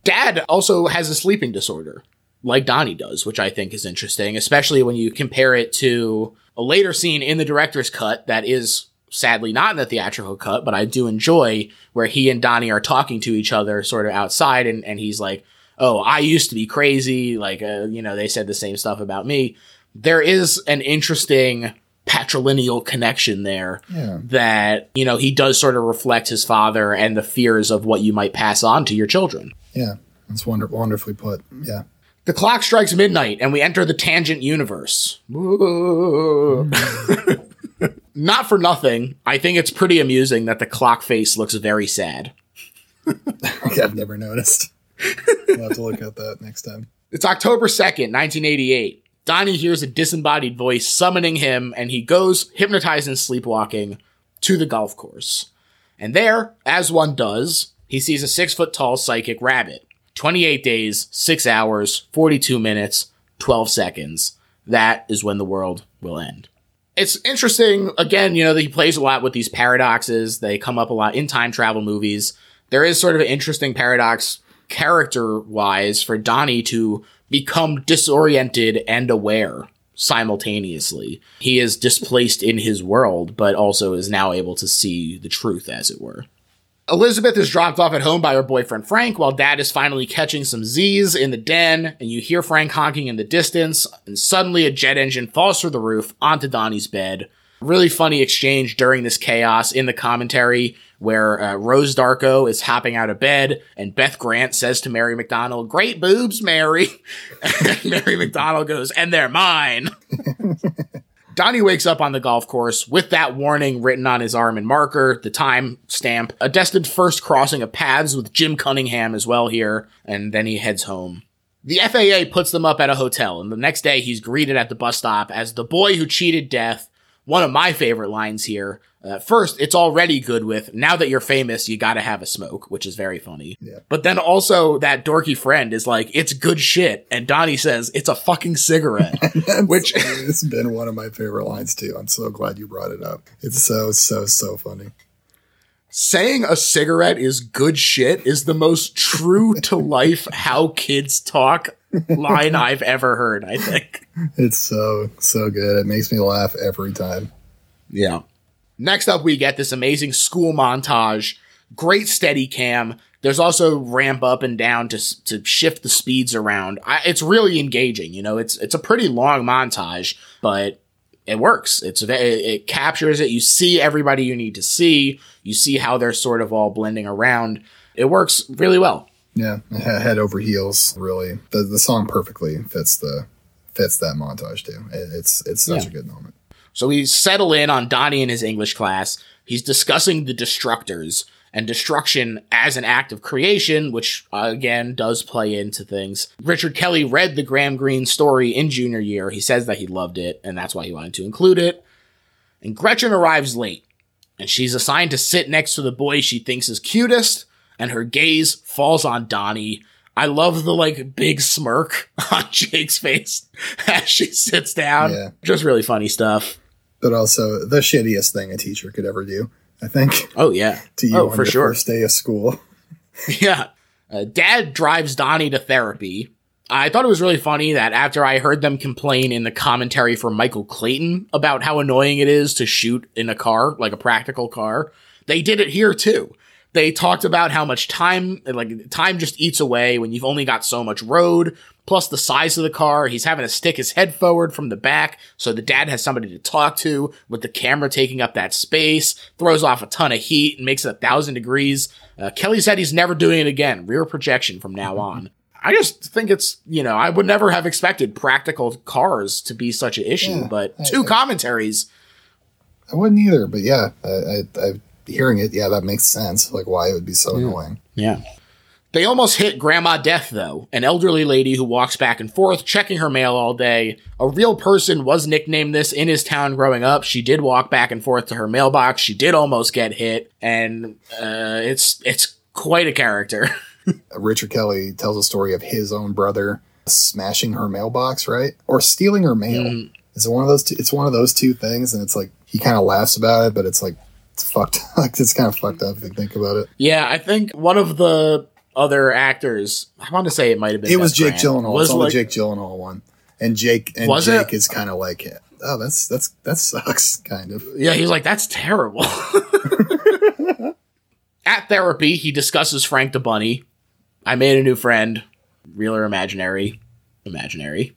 Dad also has a sleeping disorder, like Donnie does, which I think is interesting, especially when you compare it to a later scene in the director's cut that is sadly not in the theatrical cut, but I do enjoy, where he and Donnie are talking to each other sort of outside, and, and he's like, oh, I used to be crazy, like, uh, you know, they said the same stuff about me. There is an interesting patrilineal connection there yeah. that, you know, he does sort of reflect his father and the fears of what you might pass on to your children. Yeah, that's wonder- wonderfully put. Yeah. The clock strikes midnight and we enter the tangent universe. Not for nothing, I think it's pretty amusing that the clock face looks very sad. I've never noticed. I'll have to look at that next time. It's October second, nineteen eighty-eight. Donnie hears a disembodied voice summoning him, and he goes, hypnotized and sleepwalking, to the golf course. And there, as one does, he sees a six-foot-tall psychic rabbit. twenty-eight days, six hours, forty-two minutes, twelve seconds. That is when the world will end. It's interesting, again, you know, that he plays a lot with these paradoxes. They come up a lot in time travel movies. There is sort of an interesting paradox character-wise for Donnie to become disoriented and aware simultaneously. He is displaced in his world, but also is now able to see the truth, as it were. Elizabeth is dropped off at home by her boyfriend Frank, while Dad is finally catching some Z's in the den, and you hear Frank honking in the distance, and suddenly a jet engine falls through the roof onto Donnie's bed. Really funny exchange during this chaos in the commentary where uh, Rose Darko is hopping out of bed and Beth Grant says to Mary McDonnell, "Great boobs, Mary." And Mary McDonnell goes, "And they're mine." Donnie wakes up on the golf course with that warning written on his arm in marker, the time stamp, a destined first crossing of paths with Jim Cunningham as well here, and then he heads home. The F A A puts them up at a hotel, and the next day he's greeted at the bus stop as the boy who cheated death. One of my favorite lines here. Uh, first, it's already good with, now that you're famous, you gotta have a smoke, which is very funny. Yeah. But then also that dorky friend is like, it's good shit. And Donnie says, it's a fucking cigarette. Which it's been one of my favorite lines too. I'm so glad you brought it up. It's so, so, so funny. Saying a cigarette is good shit is the most true to life how kids talk line I've ever heard, I think. It's so, so good. It makes me laugh every time. Yeah. Next up, we get this amazing school montage. Great steady cam. There's also ramp up and down to to shift the speeds around. I, it's really engaging. You know, it's it's a pretty long montage, but it works. It's it, it captures it. You see everybody you need to see. You see how they're sort of all blending around. It works really well. Yeah, head over heels. Really, the the song perfectly fits the fits that montage too. It, it's it's such yeah. a good moment. So we settle in on Donnie in his English class. He's discussing the Destructors and destruction as an act of creation, which, uh, again, does play into things. Richard Kelly read the Graham Greene story in junior year. He says that he loved it, and that's why he wanted to include it. And Gretchen arrives late, and she's assigned to sit next to the boy she thinks is cutest, and her gaze falls on Donnie. I love the, like, big smirk on Jake's face as she sits down. Yeah. Just really funny stuff. But also the shittiest thing a teacher could ever do, I think. Oh, yeah. To you oh, on for your sure. first day of school. Yeah. Uh, Dad drives Donnie to therapy. I thought it was really funny that after I heard them complain in the commentary for Michael Clayton about how annoying it is to shoot in a car, like a practical car, they did it here, too. They talked about how much time, like, time just eats away when you've only got so much road, plus the size of the car. He's having to stick his head forward from the back, so the dad has somebody to talk to, with the camera taking up that space, throws off a ton of heat, and makes it a thousand degrees. Uh, Kelly said he's never doing it again. Rear projection from now on. I just think it's, you know, I would never have expected practical cars to be such an issue, yeah, but I, two I, commentaries. I wouldn't either, but yeah, I... I, I hearing it, yeah, that makes sense. Like, why it would be so yeah. annoying. Yeah. They almost hit Grandma Death, though. An elderly lady who walks back and forth, checking her mail all day. A real person was nicknamed this in his town growing up. She did walk back and forth to her mailbox. She did almost get hit. And uh, it's it's quite a character. Richard Kelly tells a story of his own brother smashing her mailbox, right? Or stealing her mail. Mm. It's one of those two, it's one of those two things, and it's like, he kind of laughs about it, but it's like, it's fucked. Like, it's kind of fucked up if you think about it. Yeah, I think one of the other actors, I want to say it might have been it Beth was Jake Grant, Gyllenhaal. Was it's like, on the Jake Gyllenhaal one, and Jake and Jake it? is kind of like, oh, that's that's that sucks, kind of. Yeah, he's like, that's terrible. At therapy, he discusses Frank the Bunny. I made a new friend, real or imaginary, imaginary.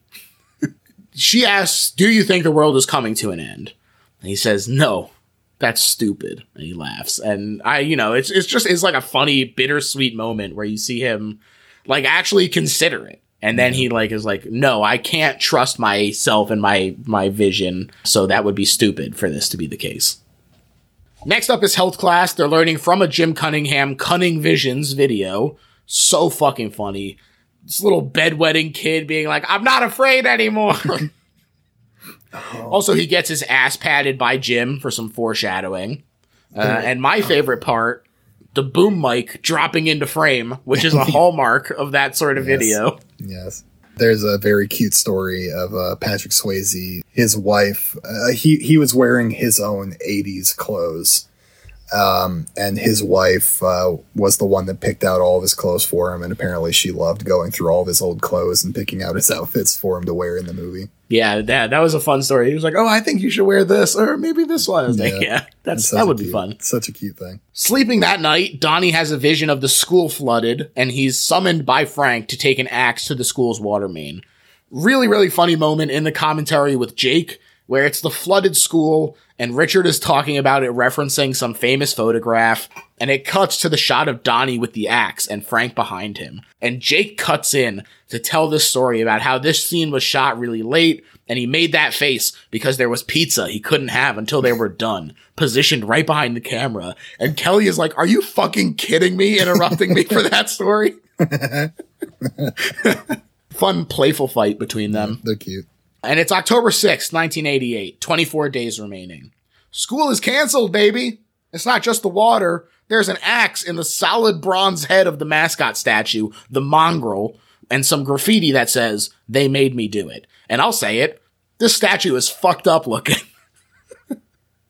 She asks, "Do you think the world is coming to an end?" And he says, no, that's stupid. And he laughs. And I, you know, it's it's just, it's like a funny, bittersweet moment where you see him like actually consider it. And then he like is like, no, I can't trust myself and my my vision. So that would be stupid for this to be the case. Next up is health class. They're learning from a Jim Cunningham Cunning Visions video. So fucking funny. This little bedwetting kid being like, I'm not afraid anymore. Oh. Also, he gets his ass patted by Jim for some foreshadowing. Uh, and my favorite part, the boom mic dropping into frame, which is a hallmark of that sort of yes. video. Yes. There's a very cute story of uh, Patrick Swayze, his wife. Uh, he, he was wearing his own eighties clothes. Um, and his wife uh, was the one that picked out all of his clothes for him. And apparently she loved going through all of his old clothes and picking out his outfits for him to wear in the movie. Yeah, that, that was a fun story. He was like, oh, I think you should wear this or maybe this one. I was yeah, like, yeah, that's, that would cute, be fun. Such a cute thing. Sleeping that night, Donnie has a vision of the school flooded and he's summoned by Frank to take an axe to the school's water main. Really, really funny moment in the commentary with Jake where it's the flooded school and Richard is talking about it, referencing some famous photograph, and it cuts to the shot of Donnie with the axe and Frank behind him. And Jake cuts in to tell this story about how this scene was shot really late, and he made that face because there was pizza he couldn't have until they were done, positioned right behind the camera. And Kelly is like, are you fucking kidding me, interrupting me for that story? Fun, playful fight between them. They're cute. And it's October sixth, nineteen eighty-eight, twenty-four days remaining. School is canceled, baby. It's not just the water. There's an axe in the solid bronze head of the mascot statue, the mongrel, and some graffiti that says, they made me do it. And I'll say it, this statue is fucked up looking.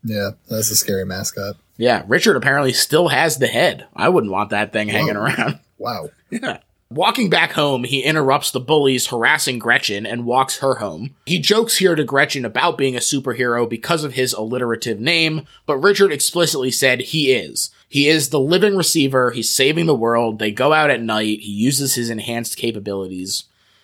Yeah, that's a scary mascot. Yeah, Richard apparently still has the head. I wouldn't want that thing Whoa. hanging around. Wow. Yeah. Walking back home, he interrupts the bullies harassing Gretchen and walks her home. He jokes here to Gretchen about being a superhero because of his alliterative name, but Richard explicitly said he is. He is the living receiver, he's saving the world, they go out at night, he uses his enhanced capabilities.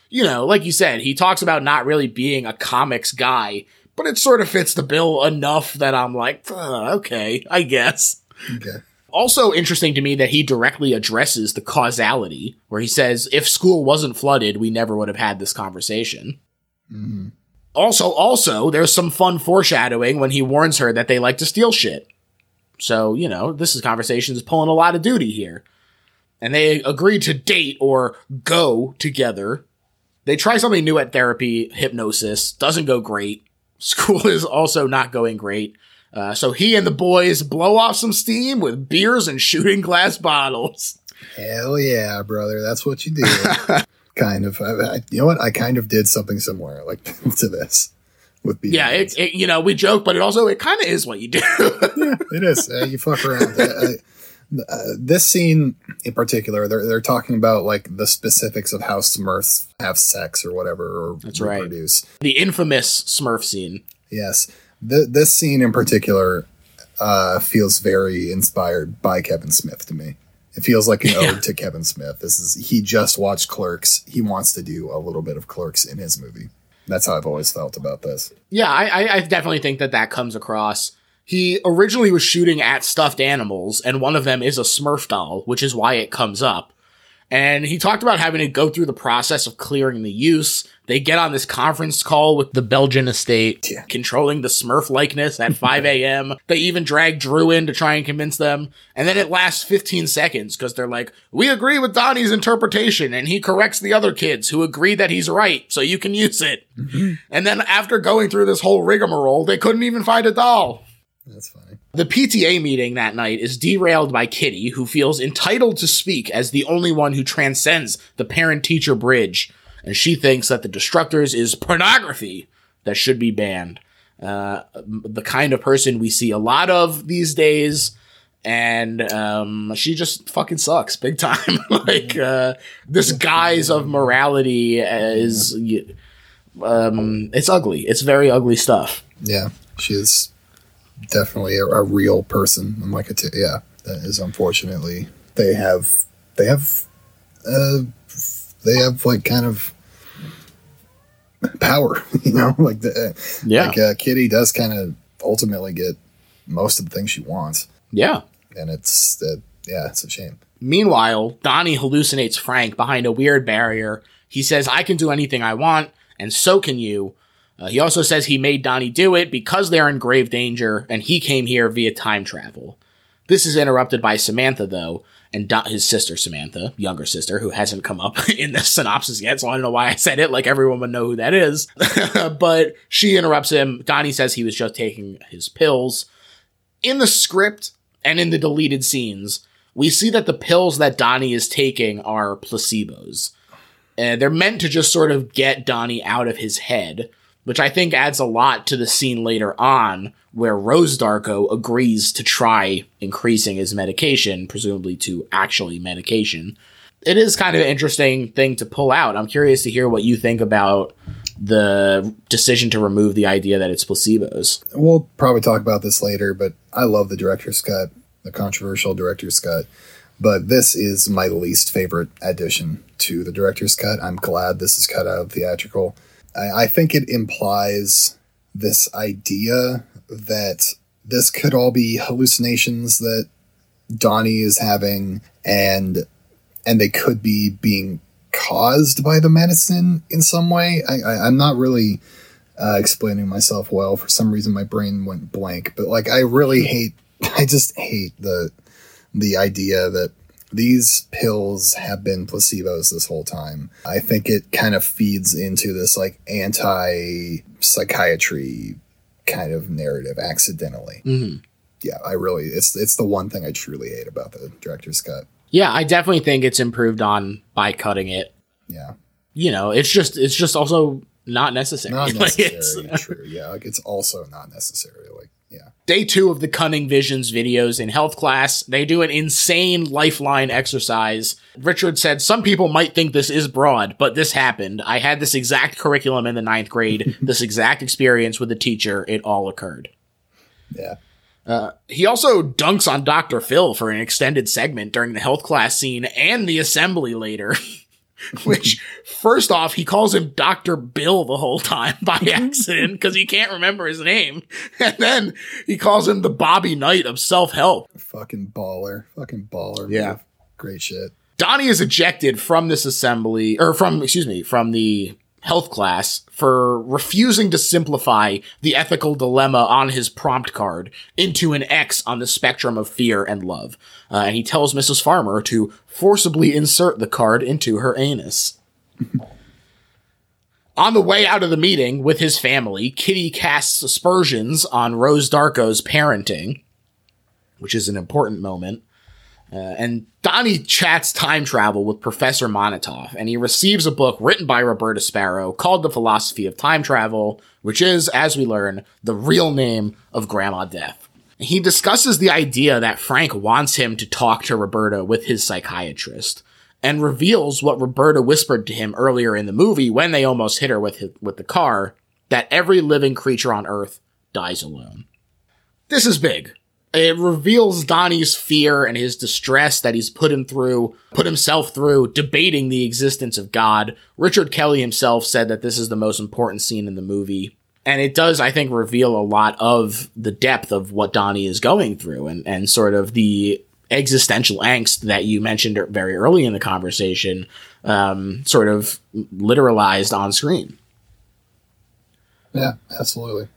You know, like you said, he talks about not really being a comics guy, but it sort of fits the bill enough that I'm like, okay, I guess. Okay. Also interesting to me that he directly addresses the causality, where he says, if school wasn't flooded, we never would have had this conversation. Mm-hmm. Also, also, there's some fun foreshadowing when he warns her that they like to steal shit. So, you know, this is conversations pulling a lot of duty here. And they agree to date or go together. They try something new at therapy, hypnosis, doesn't go great. School is also not going great. Uh, so he and the boys blow off some steam with beers and shooting glass bottles. Hell yeah, brother. That's what you do. Kind of. I, I, you know what? I kind of did something similar like to this. With beer. Yeah, it, it, you know, we joke, but it also, it kind of is what you do. Yeah, it is. Uh, you fuck around. I, I, uh, this scene in particular, they're, they're talking about like the specifics of how Smurfs have sex or whatever. Or That's reproduce. Right. The infamous Smurf scene. Yes. This scene in particular uh, feels very inspired by Kevin Smith to me. It feels like an yeah. ode to Kevin Smith. This is he just watched Clerks. He wants to do a little bit of Clerks in his movie. That's how I've always felt about this. Yeah, I, I definitely think that that comes across. He originally was shooting at stuffed animals, and one of them is a Smurf doll, which is why it comes up. And he talked about having to go through the process of clearing the use. They get on this conference call with the Belgian estate, yeah. controlling the Smurf likeness at five a.m. They even drag Drew in to try and convince them. And then it lasts fifteen seconds because they're like, we agree with Donnie's interpretation and he corrects the other kids who agree that he's right, so you can use it. Mm-hmm. And then after going through this whole rigmarole, they couldn't even find a doll. That's funny. The P T A meeting that night is derailed by Kitty, who feels entitled to speak as the only one who transcends the parent-teacher bridge, and she thinks that The Destructors is pornography that should be banned. Uh, the kind of person we see a lot of these days, and um, she just fucking sucks big time. Like, uh, this guise of morality is... Um, it's ugly. It's very ugly stuff. Yeah, she is... Definitely a, a real person. I'm like, a t- yeah, that is unfortunately they have they have uh, they have like kind of power, you know, like the yeah. Like uh, Kitty does kind of ultimately get most of the things she wants. Yeah. And it's, uh, yeah, it's a shame. Meanwhile, Donnie hallucinates Frank behind a weird barrier. He says, I can do anything I want, and so can you. Uh, he also says he made Donnie do it because they're in grave danger, and he came here via time travel. This is interrupted by Samantha, though, and Don- his sister, Samantha, younger sister, who hasn't come up in the synopsis yet, so I don't know why I said it, like everyone would know who that is. But she interrupts him. Donnie says he was just taking his pills. In the script and in the deleted scenes, we see that the pills that Donnie is taking are placebos. Uh, they're meant to just sort of get Donnie out of his head, which I think adds a lot to the scene later on where Rose Darko agrees to try increasing his medication, presumably to actually medication. It is kind of an interesting thing to pull out. I'm curious to hear what you think about the decision to remove the idea that it's placebos. We'll probably talk about this later, but I love the director's cut, the controversial director's cut. But this is my least favorite addition to the director's cut. I'm glad this is cut out of theatrical. I think it implies this idea that this could all be hallucinations that Donnie is having, and and they could be being caused by the medicine in some way. I, I, I'm not really uh, explaining myself well. For some reason, my brain went blank. But like, I really hate. I just hate the the idea that these pills have been placebos this whole time. I think it kind of feeds into this like anti-psychiatry kind of narrative accidentally. Mm-hmm. Yeah, I really, it's it's the one thing I truly hate about the director's cut. Yeah, I definitely think it's improved on by cutting it. Yeah. You know, it's just, it's just also not necessary. Not necessary, like true. Yeah, like it's also not necessary, like. Yeah. Day two of the Cunning Visions videos in health class. They do an insane lifeline exercise. Richard said, some people might think this is broad, but this happened. I had this exact curriculum in the ninth grade, this exact experience with the teacher. It all occurred. Yeah. Uh, he also dunks on Doctor Phil for an extended segment during the health class scene and the assembly later. Which, first off, he calls him Doctor Bill the whole time by accident because he can't remember his name. And then he calls him the Bobby Knight of self-help. Fucking baller. Fucking baller. Yeah. Man. Great shit. Donnie is ejected from this assembly, or from, excuse me, from the health class for refusing to simplify the ethical dilemma on his prompt card into an X on the spectrum of fear and love. Uh, and he tells Missus Farmer to forcibly insert the card into her anus. On the way out of the meeting with his family, Kitty casts aspersions on Rose Darko's parenting, which is an important moment. Uh, and Donnie chats time travel with Professor Monotov, and he receives a book written by Roberta Sparrow called The Philosophy of Time Travel, which is, as we learn, the real name of Grandma Death. He discusses the idea that Frank wants him to talk to Roberta with his psychiatrist, and reveals what Roberta whispered to him earlier in the movie when they almost hit her with his, with the car, that every living creature on Earth dies alone. This is big. It reveals Donnie's fear and his distress that he's put him through, put himself through, debating the existence of God. Richard Kelly himself said that this is the most important scene in the movie. And it does, I think, reveal a lot of the depth of what Donnie is going through and, and sort of the existential angst that you mentioned very early in the conversation, um, sort of literalized on screen. Yeah, absolutely.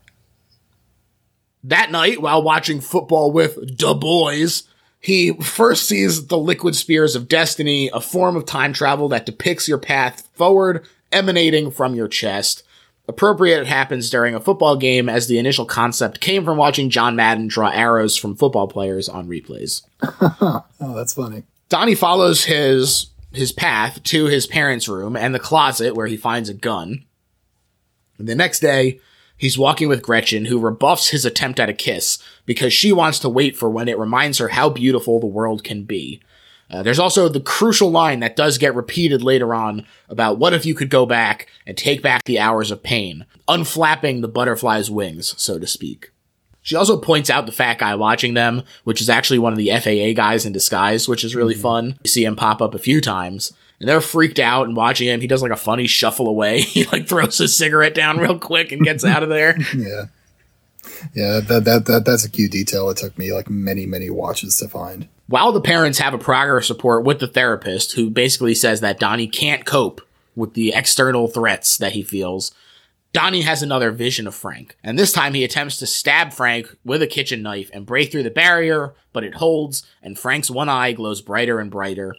That night, while watching football with Du Bois, he first sees the liquid spears of destiny, a form of time travel that depicts your path forward, emanating from your chest. Appropriate, it happens during a football game, as the initial concept came from watching John Madden draw arrows from football players on replays. Oh, that's funny. Donnie follows his his path to his parents' room and the closet where he finds a gun. And the next day, he's walking with Gretchen, who rebuffs his attempt at a kiss because she wants to wait for when it reminds her how beautiful the world can be. Uh, there's also the crucial line that does get repeated later on about what if you could go back and take back the hours of pain, unflapping the butterfly's wings, so to speak. She also points out the fat guy watching them, which is actually one of the F A A guys in disguise, which is really mm-hmm. fun. You see him pop up a few times. And they're freaked out and watching him. He does like a funny shuffle away. He like throws his cigarette down real quick and gets out of there. Yeah. Yeah, that, that that that's a cute detail. It took me like many, many watches to find. While the parents have a progress report with the therapist, who basically says that Donnie can't cope with the external threats that he feels, Donnie has another vision of Frank. And this time he attempts to stab Frank with a kitchen knife and break through the barrier, but it holds, and Frank's one eye glows brighter and brighter.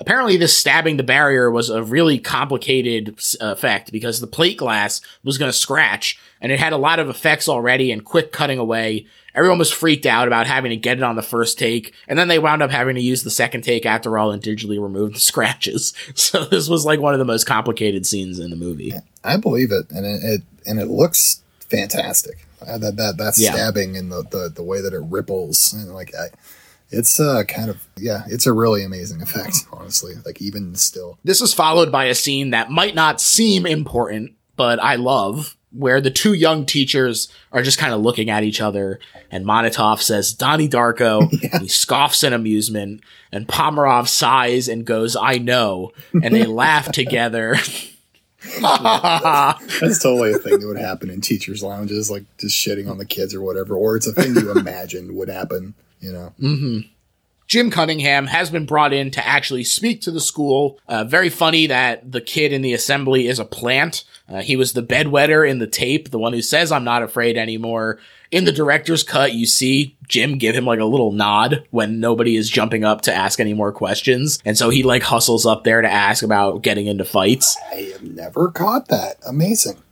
Apparently this stabbing the barrier was a really complicated effect because the plate glass was going to scratch, and it had a lot of effects already and quick cutting away. Everyone was freaked out about having to get it on the first take, and then they wound up having to use the second take after all and digitally remove the scratches. So this was like one of the most complicated scenes in the movie. I believe it, and it, it and it looks fantastic. That that that stabbing yeah. and the, the the way that it ripples and like. I, It's uh, kind of, yeah, it's a really amazing effect, honestly, like even still. This is followed by a scene that might not seem important, but I love, where the two young teachers are just kind of looking at each other, and Monitov says, Donnie Darko, yeah. He scoffs in amusement, and Pomarov sighs and goes, I know, and they laugh together. that's, that's totally a thing that would happen in teachers' lounges, like just shitting on the kids or whatever, or it's a thing you imagined would happen. You know, mm-hmm. Jim Cunningham has been brought in to actually speak to the school. Uh, very funny that the kid in the assembly is a plant. Uh, he was the bedwetter in the tape, the one who says, I'm not afraid anymore. In the director's cut, you see Jim give him like a little nod when nobody is jumping up to ask any more questions. And so he like hustles up there to ask about getting into fights. I have never caught that. Amazing.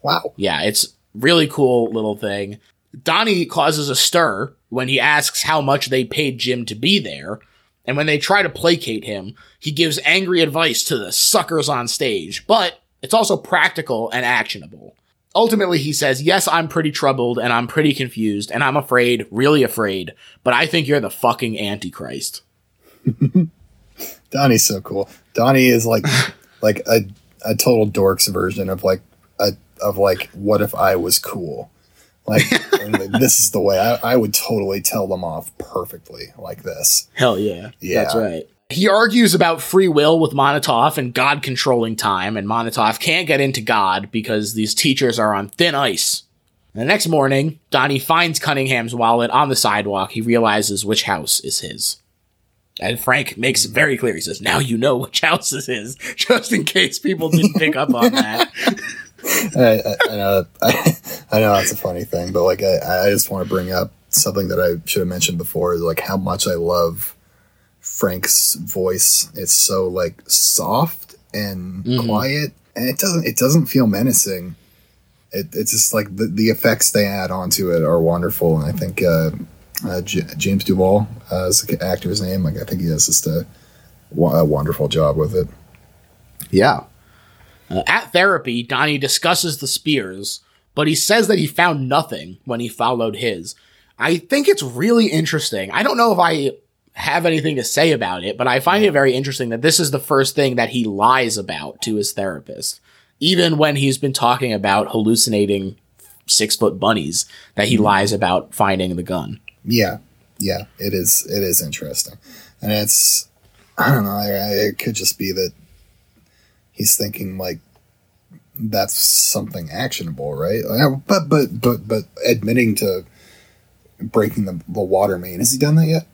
Wow. Yeah, it's really cool little thing. Donnie causes a stir when he asks how much they paid Jim to be there, and when they try to placate him, he gives angry advice to the suckers on stage, but it's also practical and actionable. Ultimately, he says, yes, I'm pretty troubled, and I'm pretty confused, and I'm afraid, really afraid, but I think you're the fucking Antichrist. Donnie's so cool. Donnie is like like a a total dork's version of like a of like, what if I was cool? Like, this is the way I, I would totally tell them off perfectly like this. Hell yeah. Yeah. That's right. He argues about free will with Monitov and God controlling time, and Monitov can't get into God because these teachers are on thin ice. And the next morning, Donnie finds Cunningham's wallet on the sidewalk. He realizes which house is his. And Frank makes it very clear. He says, now you know which house this is, just in case people didn't pick up on that. I, I, I know that, I, I know that's a funny thing, but like I, I just want to bring up something that I should have mentioned before, is like how much I love Frank's voice. It's so like soft and mm-hmm. quiet, and it doesn't it doesn't feel menacing. It it's just like the, the effects they add onto it are wonderful, and I think uh, uh, J- James Duval uh, is the actor's name. Like I think he does just a, a wonderful job with it. Yeah. Uh, at therapy, Donnie discusses the spears, but he says that he found nothing when he followed his. I think it's really interesting. I don't know if I have anything to say about it, but I find it very interesting that this is the first thing that he lies about to his therapist, even when he's been talking about hallucinating six-foot bunnies, that he lies about finding the gun. Yeah, yeah, it is. It is interesting. And it's, I don't know, it could just be that he's thinking like that's something actionable, right? But but but but admitting to breaking the, the water main. Has he done that yet?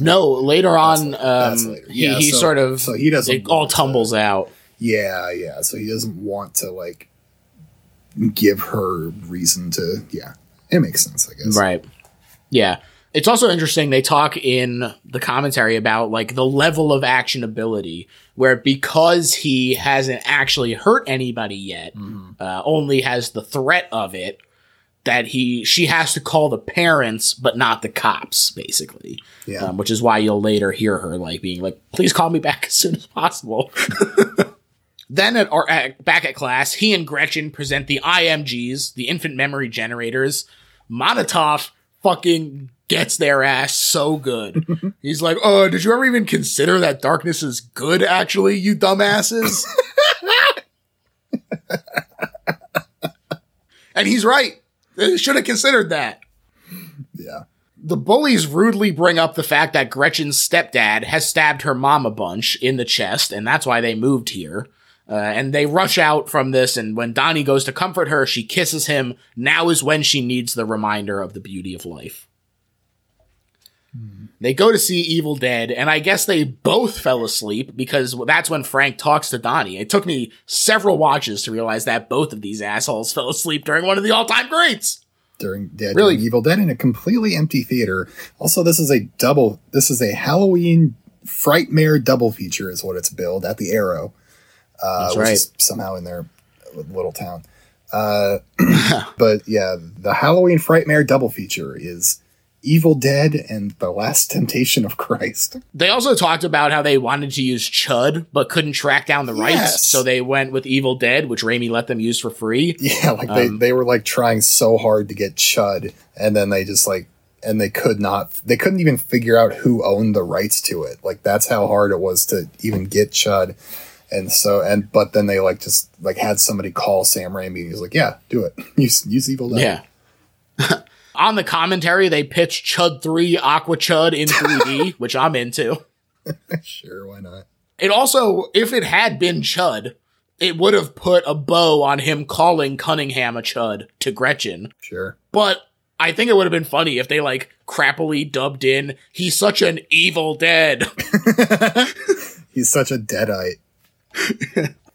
No. Later on, that's, um, that's later. Yeah, he, he so, sort of so he doesn't. It all tumbles to, out. Yeah, yeah. So he doesn't want to like give her reason to. Yeah, it makes sense, I guess. Right. Yeah. It's also interesting, they talk in the commentary about, like, the level of actionability, where because he hasn't actually hurt anybody yet, mm-hmm. uh, only has the threat of it, that he she has to call the parents, but not the cops, basically. Yeah. Um, which is why you'll later hear her, like, being like, please call me back as soon as possible. Then, at, or at back at class, he and Gretchen present the I M Gs, the infant memory generators. Monitov fucking gets their ass so good. He's like, oh, did you ever even consider that darkness is good, actually, you dumbasses? And he's right. They should have considered that. Yeah. The bullies rudely bring up the fact that Gretchen's stepdad has stabbed her mom a bunch in the chest, and that's why they moved here. Uh, and they rush out from this, and when Donnie goes to comfort her, she kisses him. Now is when she needs the reminder of the beauty of life. Hmm. They go to see Evil Dead, and I guess they both fell asleep, because that's when Frank talks to Donnie. It took me several watches to realize that both of these assholes fell asleep during one of the all-time greats. During, yeah, really? during Evil Dead in a completely empty theater. Also, this is a double, this is a Halloween Frightmare double feature is what it's billed at the Arrow. Uh, That's which right. is somehow in their little town. Uh, but yeah, the Halloween Frightmare double feature is Evil Dead and The Last Temptation of Christ. They also talked about how they wanted to use Chud, but couldn't track down the rights. Yes. So they went with Evil Dead, which Raimi let them use for free. Yeah, like um, they, they were like trying so hard to get Chud, and then they just like, and they could not, they couldn't even figure out who owned the rights to it. Like that's how hard it was to even get Chud. And so, and, but then they like, just like had somebody call Sam Raimi and he's like, yeah, do it. Use, use Evil Dead. Yeah. On the commentary, they pitched Chud three Aqua Chud in three D, which I'm into. Sure. Why not? It also, if it had been Chud, it would have put a bow on him calling Cunningham a Chud to Gretchen. Sure. But I think it would have been funny if they like crappily dubbed in, he's such an Evil Dead. He's such a deadite.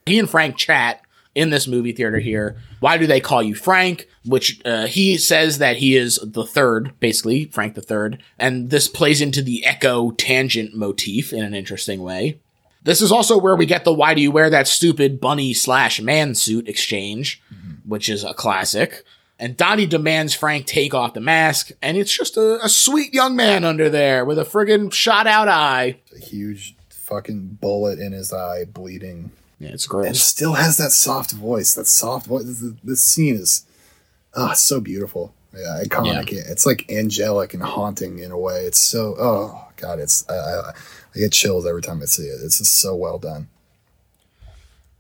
He and Frank chat in this movie theater here. Why do they call you Frank? Which uh, he says that he is the third, basically, Frank the third. And this plays into the echo tangent motif in an interesting way. This is also where we get the why do you wear that stupid bunny slash man suit exchange, mm-hmm. which is a classic. And Donnie demands Frank take off the mask, and it's just a, a sweet young man under there with a friggin' shot out eye. It's a huge... fucking bullet in his eye, bleeding. Yeah, it's gross. And still has that soft voice. That soft voice. This, this scene is ah, oh, so beautiful. Yeah, iconic. Yeah. It's like angelic and haunting in a way. It's so oh god. It's I, I, I get chills every time I see it. It's just so well done.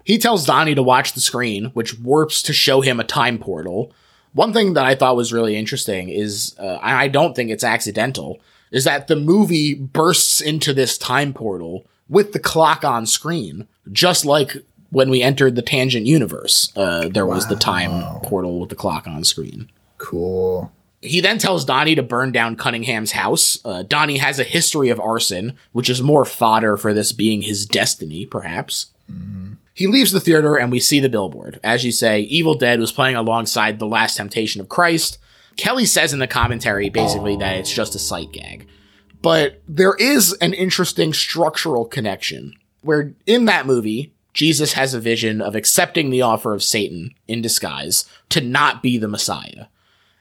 He tells Donnie to watch the screen, which warps to show him a time portal. One thing that I thought was really interesting is uh, I don't think it's accidental. Is that the movie bursts into this time portal with the clock on screen, just like when we entered the Tangent universe. Uh, there wow. was the time portal with the clock on screen. Cool. He then tells Donnie to burn down Cunningham's house. Uh, Donnie has a history of arson, which is more fodder for this being his destiny, perhaps. Mm-hmm. He leaves the theater and we see the billboard. As you say, Evil Dead was playing alongside The Last Temptation of Christ. Kelly says in the commentary, basically, that it's just a sight gag. But there is an interesting structural connection where in that movie, Jesus has a vision of accepting the offer of Satan in disguise to not be the Messiah.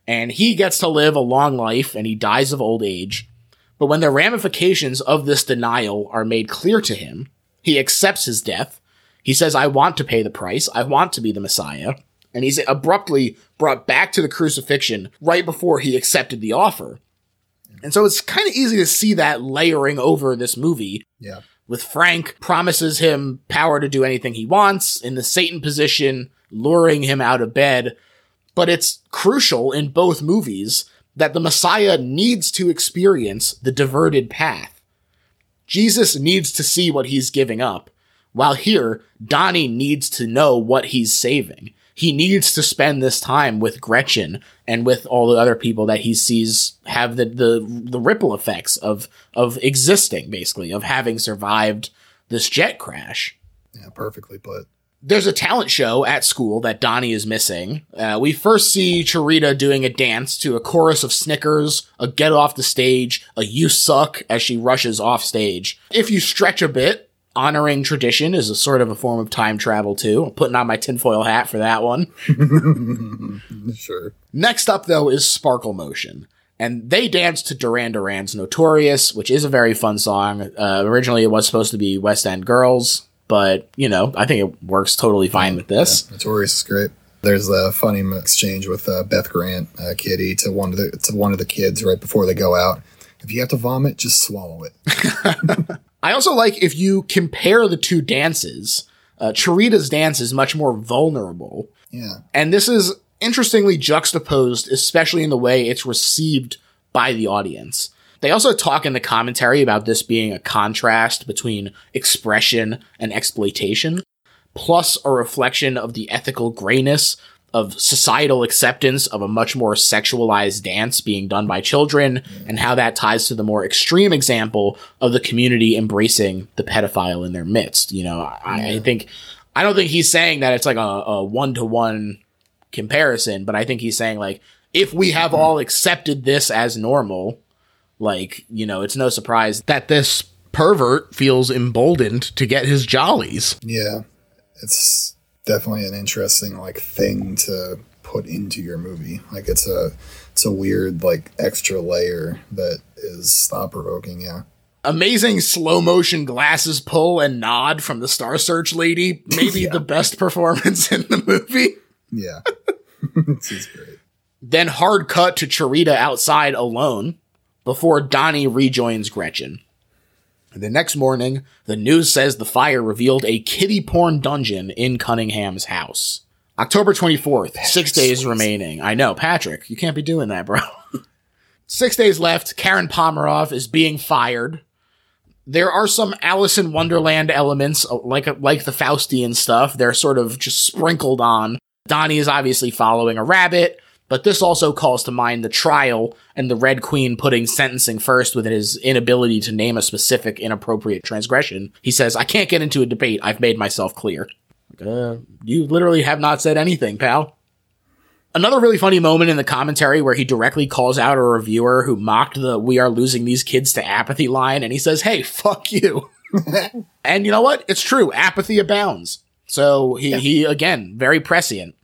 And he gets to live a long life and he dies of old age. But when the ramifications of this denial are made clear to him, he accepts his death. He says, I want to pay the price. I want to be the Messiah. And he's abruptly brought back to the crucifixion right before he accepted the offer. And so it's kind of easy to see that layering over this movie. Yeah. With Frank promises him power to do anything he wants in the Satan position, luring him out of bed. But it's crucial in both movies that the Messiah needs to experience the diverted path. Jesus needs to see what he's giving up, while here, Donnie needs to know what he's saving. He needs to spend this time with Gretchen and with all the other people that he sees have the, the, the ripple effects of, of existing, basically, of having survived this jet crash. Yeah, perfectly put. There's a talent show at school that Donnie is missing. Uh, we first see Charita doing a dance to a chorus of snickers, a get off the stage, a you suck as she rushes off stage. If you stretch a bit, honoring tradition is a sort of a form of time travel, too. I'm putting on my tinfoil hat for that one. Sure. Next up, though, is Sparkle Motion. And they dance to Duran Duran's Notorious, which is a very fun song. Uh, originally, it was supposed to be West End Girls, but, you know, I think it works totally fine yeah, with this. Yeah, Notorious is great. There's a funny exchange with uh, Beth Grant, uh, Kitty, to one of the to one of the kids right before they go out. If you have to vomit, just swallow it. I also like if you compare the two dances, uh, Charita's dance is much more vulnerable. Yeah. And this is interestingly juxtaposed, especially in the way it's received by the audience. They also talk in the commentary about this being a contrast between expression and exploitation. plus a reflection of the ethical grayness of societal acceptance of a much more sexualized dance being done by children, and how that ties to the more extreme example of the community embracing the pedophile in their midst. You know, I, yeah. I think, I don't think he's saying that it's like a, a one-to-one comparison, but I think he's saying, like, if we have all accepted this as normal, like, you know, it's no surprise that this pervert feels emboldened to get his jollies. Yeah. It's definitely an interesting, like, thing to put into your movie. Like, it's a it's a weird, like, extra layer that is thought-provoking. Yeah. Amazing slow motion glasses pull and nod from the Star Search lady. Maybe yeah. the best performance in the movie. Yeah. This is great. Then hard cut to Charita outside alone before Donnie rejoins Gretchen. The next morning, the news says the fire revealed a kiddie porn dungeon in Cunningham's house. October twenty-fourth, Patrick, six days please. remaining. I know, Patrick, you can't be doing that, bro. Six days left. Karen Pomeroy is being fired. There are some Alice in Wonderland elements, like, like the Faustian stuff. They're sort of just sprinkled on. Donnie is obviously following a rabbit, but this also calls to mind the trial and the Red Queen putting sentencing first with his inability to name a specific inappropriate transgression. He says, I can't get into a debate. I've made myself clear. Uh, you literally have not said anything, pal. Another really funny moment in the commentary where he directly calls out a reviewer who mocked the "we are losing these kids to apathy" line, and he says, hey, fuck you. And you know what? It's true. Apathy abounds. So he, yeah. he, again, very prescient.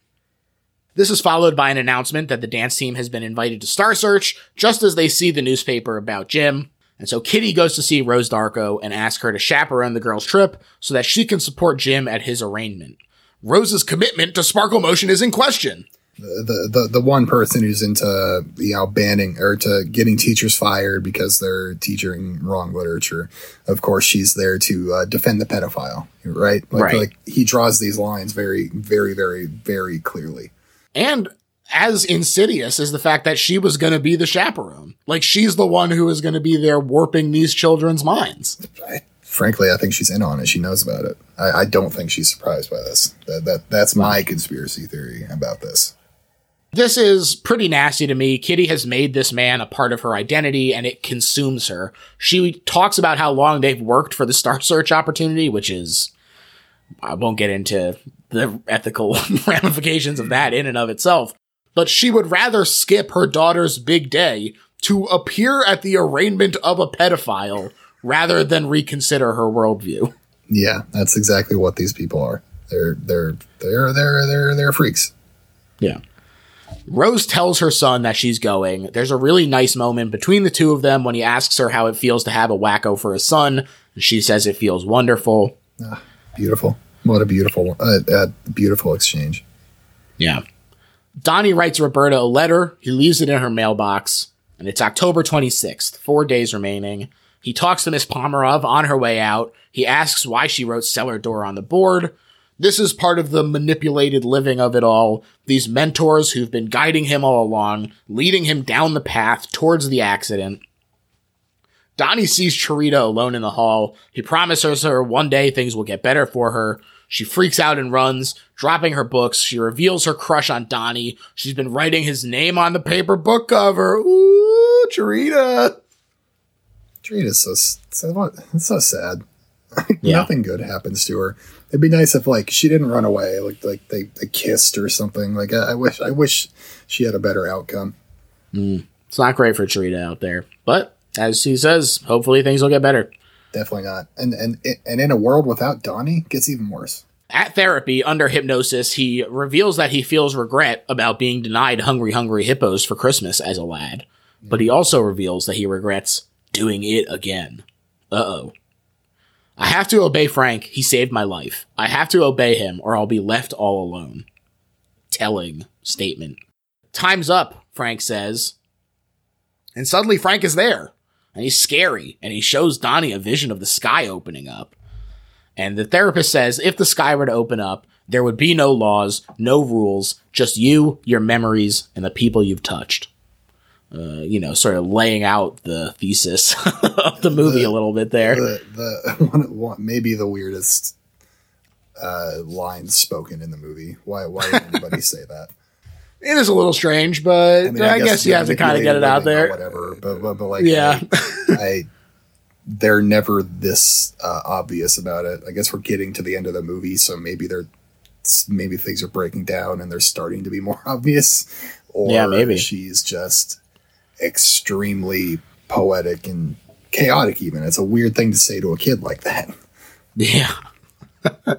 This is followed by an announcement that the dance team has been invited to Star Search, just as they see the newspaper about Jim. And so Kitty goes to see Rose Darko and asks her to chaperone the girl's trip so that she can support Jim at his arraignment. Rose's commitment to Sparkle Motion is in question. The, the, the one person who's into, you know, banning or to getting teachers fired because they're teaching wrong literature. Of course, she's there to uh, defend the pedophile, right? Like, right. Like, he draws these lines very, very, very, very clearly. And as insidious is the fact that she was going to be the chaperone. Like, she's the one who is going to be there warping these children's minds. I, frankly, I think she's in on it. She knows about it. I, I don't think she's surprised by this. That, that That's my conspiracy theory about this. This is pretty nasty to me. Kitty has made this man a part of her identity, and it consumes her. She talks about how long they've worked for the Star Search opportunity, which is... I won't get into the ethical ramifications of that in and of itself, but she would rather skip her daughter's big day to appear at the arraignment of a pedophile rather than reconsider her worldview. Yeah, that's exactly what these people are. They're, they're, they're, they're, they're, they're freaks. Yeah. Rose tells her son that she's going. There's a really nice moment between the two of them when he asks her how it feels to have a wacko for a son, and she says it feels wonderful. Uh, beautiful. What a beautiful, uh, uh, beautiful exchange. Yeah. Donnie writes Roberta a letter. He leaves it in her mailbox, and it's October twenty-sixth, four days remaining. He talks to Miss Pomerov on her way out. He asks why she wrote cellar door on the board. This is part of the manipulated living of it all. These mentors who've been guiding him all along, leading him down the path towards the accident. Donnie sees Charita alone in the hall. He promises her one day things will get better for her. She freaks out and runs, dropping her books. She reveals her crush on Donnie. She's been writing his name on the paper book cover. Ooh, Charita. Charita's so, so, so sad. Yeah. Nothing good happens to her. It'd be nice if, like, she didn't run away, like like they, they kissed or something. Like, I, I wish I wish she had a better outcome. Mm, it's not great for Charita out there, but as she says, hopefully things will get better. Definitely not. And and and in a world without Donnie, it gets even worse. At therapy, under hypnosis, he reveals that he feels regret about being denied Hungry Hungry Hippos for Christmas as a lad, mm. but he also reveals that he regrets doing it again. Uh-oh. I have to obey Frank. He saved my life. I have to obey him or I'll be left all alone. Telling statement. Time's up, Frank says. And suddenly Frank is there. And he's scary. And he shows Donnie a vision of the sky opening up. And the therapist says if the sky were to open up, there would be no laws, no rules, just you, your memories, and the people you've touched. Uh, you know, sort of laying out the thesis of the movie the, a little bit there. The, the one, one, maybe the weirdest uh, lines spoken in the movie. Why Why would anybody say that? It is a little strange, but I, mean, I, I guess, guess you have to kind of get it out there. Whatever, but, but, but like, yeah, like, I they're never this uh, obvious about it. I guess we're getting to the end of the movie, so maybe they're maybe things are breaking down and they're starting to be more obvious. Or yeah, maybe she's just extremely poetic and chaotic. Even it's a weird thing to say to a kid like that. Yeah.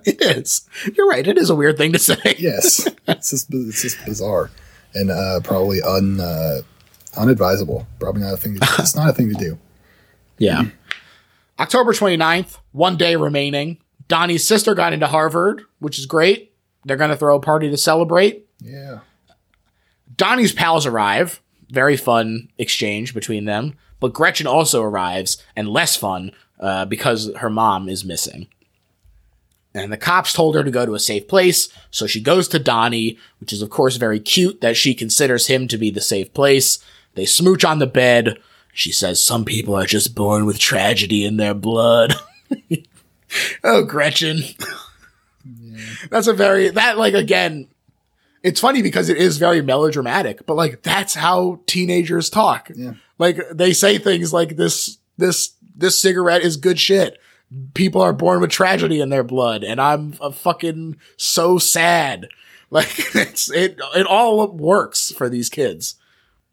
It is. You're right. It is a weird thing to say. Yes. It's just, it's just bizarre and uh, probably un uh, unadvisable. Probably not a thing. To, it's not a thing to do. Yeah. Mm-hmm. October twenty-ninth, one day remaining. Donnie's sister got into Harvard, which is great. They're going to throw a party to celebrate. Yeah. Donnie's pals arrive. Very fun exchange between them. But Gretchen also arrives, and less fun uh, because her mom is missing. And the cops told her to go to a safe place, so she goes to Donnie, which is, of course, very cute that she considers him to be the safe place. They smooch on the bed. She says, some people are just born with tragedy in their blood. Oh, Gretchen. Yeah. That's a very, that, like, again, it's funny because it is very melodramatic, but, like, that's how teenagers talk. Yeah. Like, they say things like, this, this, this cigarette is good shit. People are born with tragedy in their blood, and I'm a fucking so sad. Like, it's, it it all works for these kids.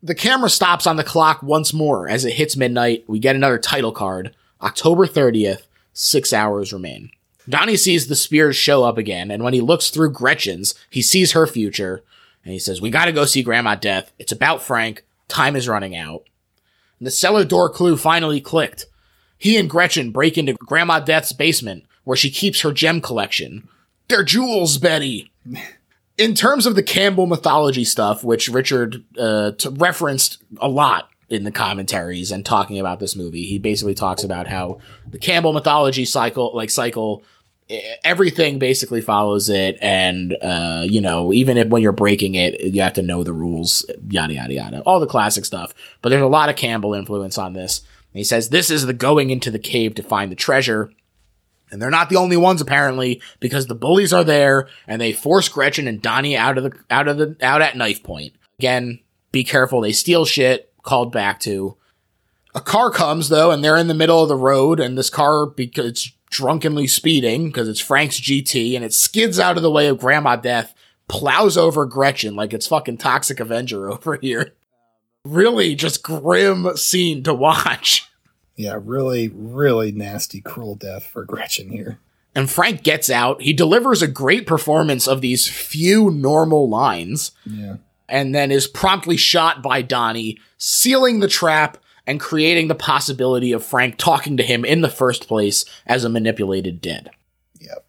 The camera stops on the clock once more. As it hits midnight, we get another title card. October thirtieth, six hours remain. Donnie sees the Spears show up again, and when he looks through Gretchen's, he sees her future, and he says, we gotta go see Grandma Death. It's about Frank. Time is running out. And the cellar door clue finally clicked. He and Gretchen break into Grandma Death's basement, where she keeps her gem collection. They're jewels, Betty! In terms of the Campbell mythology stuff, which Richard uh, t- referenced a lot in the commentaries and talking about this movie, he basically talks about how the Campbell mythology cycle, like cycle, everything basically follows it, and, uh, you know, even if when you're breaking it, you have to know the rules, yada, yada, yada. All the classic stuff. But there's a lot of Campbell influence on this. He says, this is the going into the cave to find the treasure. And they're not the only ones, apparently, because the bullies are there, and they force Gretchen and Donnie out of the out of the out at knife point. Again, be careful, they steal shit, called back to. A car comes, though, and they're in the middle of the road, and this car, because it's drunkenly speeding, because it's Frank's G T, and it skids out of the way of Grandma Death, plows over Gretchen like it's fucking Toxic Avenger over here. Really just grim scene to watch. Yeah, really, really nasty, cruel death for Gretchen here. And Frank gets out. He delivers a great performance of these few normal lines. Yeah. And then is promptly shot by Donnie, sealing the trap and creating the possibility of Frank talking to him in the first place as a manipulated dead. Yep.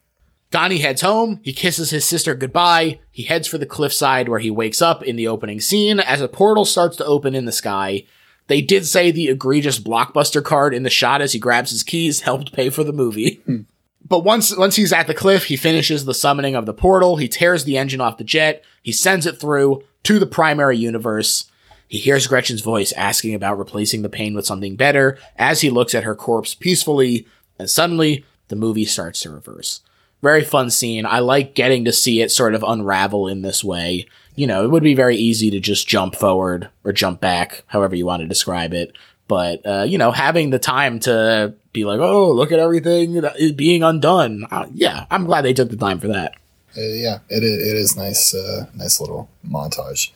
Donnie heads home, he kisses his sister goodbye, he heads for the cliffside where he wakes up in the opening scene as a portal starts to open in the sky. They did say the egregious Blockbuster card in the shot as he grabs his keys helped pay for the movie. Hmm. But once once he's at the cliff, he finishes the summoning of the portal, he tears the engine off the jet, he sends it through to the primary universe. He hears Gretchen's voice asking about replacing the pain with something better as he looks at her corpse peacefully, and suddenly the movie starts to reverse. Very fun scene. I like getting to see it sort of unravel in this way. You know, it would be very easy to just jump forward or jump back, however you want to describe it. But, uh, you know, having the time to be like, oh, look at everything being undone. Uh, yeah, I'm glad they took the time for that. Uh, yeah, it is, it is nice. Uh, nice little montage.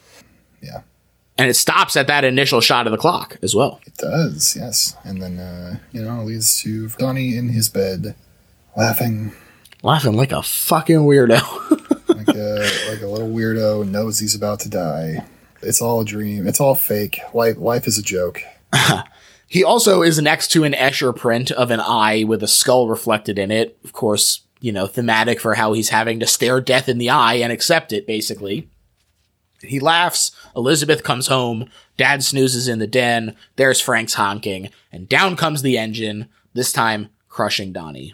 Yeah. And it stops at that initial shot of the clock as well. It does, yes. And then, uh, you know, it leads to Donnie in his bed laughing. Laughing like a fucking weirdo. like a like a little weirdo knows he's about to die. It's all a dream. It's all fake. Life, life is a joke. He also is next to an Escher print of an eye with a skull reflected in it. Of course, you know, thematic for how he's having to stare death in the eye and accept it, basically. He laughs. Elizabeth comes home. Dad snoozes in the den. There's Frank's honking. And down comes the engine, this time crushing Donnie.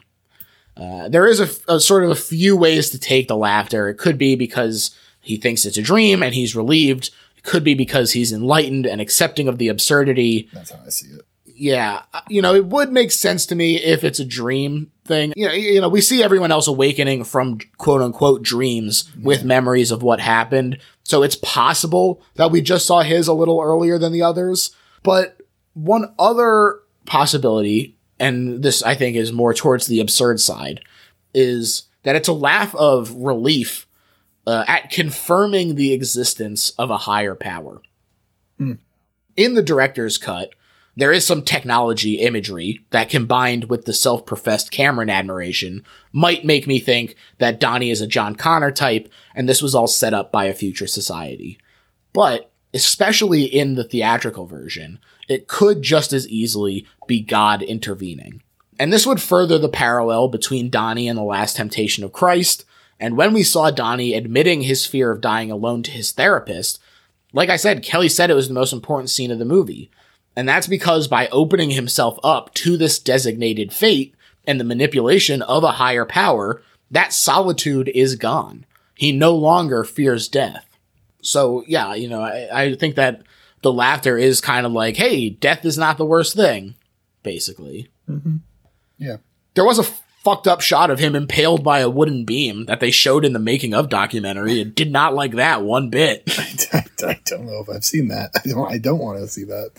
Uh, there is a, a sort of a few ways to take the laughter. It could be because he thinks it's a dream and he's relieved. It could be because he's enlightened and accepting of the absurdity. That's how I see it. yeah, you know, it would make sense to me if it's a dream thing. You know, you know, we see everyone else awakening from quote unquote dreams with memories of what happened. So it's possible that we just saw his a little earlier than the others. But one other possibility, and this I think is more towards the absurd side, is that it's a laugh of relief uh, at confirming the existence of a higher power. Mm. In the director's cut, there is some technology imagery that, combined with the self-professed Cameron admiration, might make me think that Donnie is a John Connor type, and this was all set up by a future society. But, especially in the theatrical version, it could just as easily be God intervening. And this would further the parallel between Donnie and The Last Temptation of Christ, and when we saw Donnie admitting his fear of dying alone to his therapist, like I said, Kelly said it was the most important scene of the movie. And that's because by opening himself up to this designated fate and the manipulation of a higher power, that solitude is gone. He no longer fears death. So, yeah, you know, I, I think that the laughter is kind of like, hey, death is not the worst thing, basically. Mm-hmm. Yeah. There was a fucked up shot of him impaled by a wooden beam that they showed in the making of documentary, and did not like that one bit. I, I, I don't know if I've seen that. I don't, I don't want to see that.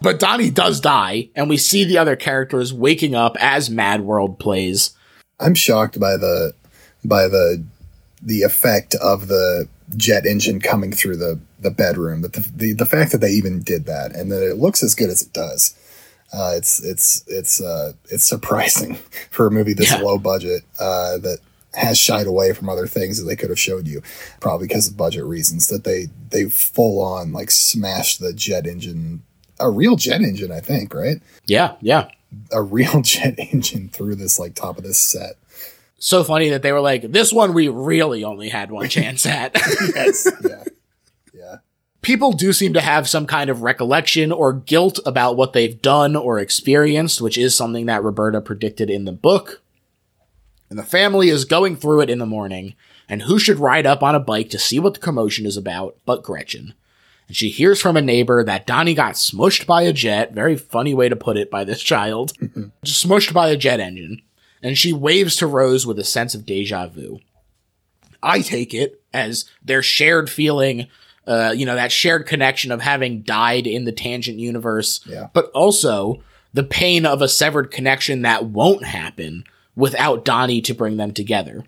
But Donnie does die, and we see the other characters waking up as Mad World plays. I'm shocked by the by the the effect of the jet engine coming through the, the bedroom. That the, the the fact that they even did that, and that it looks as good as it does. Uh, it's it's it's uh, it's surprising for a movie that's yeah. low budget uh, that has shied away from other things that they could have showed you, probably because of budget reasons. That they they full on like smashed the jet engine, a real jet engine, I think, right? Yeah, yeah, a real jet engine through this like top of this set. So funny that they were like, this one we really only had one chance at. Yes, yeah. People do seem to have some kind of recollection or guilt about what they've done or experienced, which is something that Roberta predicted in the book. And the family is going through it in the morning, and who should ride up on a bike to see what the commotion is about but Gretchen. And she hears from a neighbor that Donnie got smushed by a jet, very funny way to put it by this child, smushed by a jet engine, and she waves to Rose with a sense of deja vu. I take it as their shared feeling. Uh, you know, that shared connection of having died in the tangent universe, yeah. but also the pain of a severed connection that won't happen without Donnie to bring them together.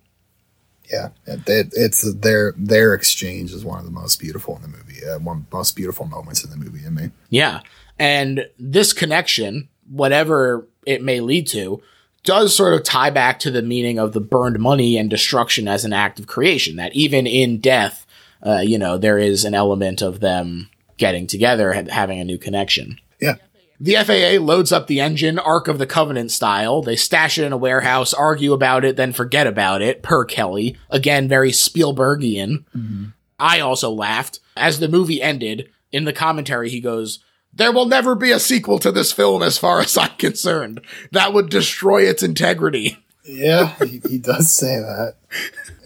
Yeah, it, it's their their exchange is one of the most beautiful in the movie, uh, one of the most beautiful moments in the movie to me. Yeah, and this connection, whatever it may lead to, does sort of tie back to the meaning of the burned money and destruction as an act of creation, that even in death, Uh, you know, there is an element of them getting together and having a new connection. Yeah. The F A A loads up the engine, Ark of the Covenant style. They stash it in a warehouse, argue about it, then forget about it, per Kelly. Again, very Spielbergian. Mm-hmm. I also laughed. As the movie ended, in the commentary he goes, "There will never be a sequel to this film as far as I'm concerned. That would destroy its integrity." Yeah, he, he does say that.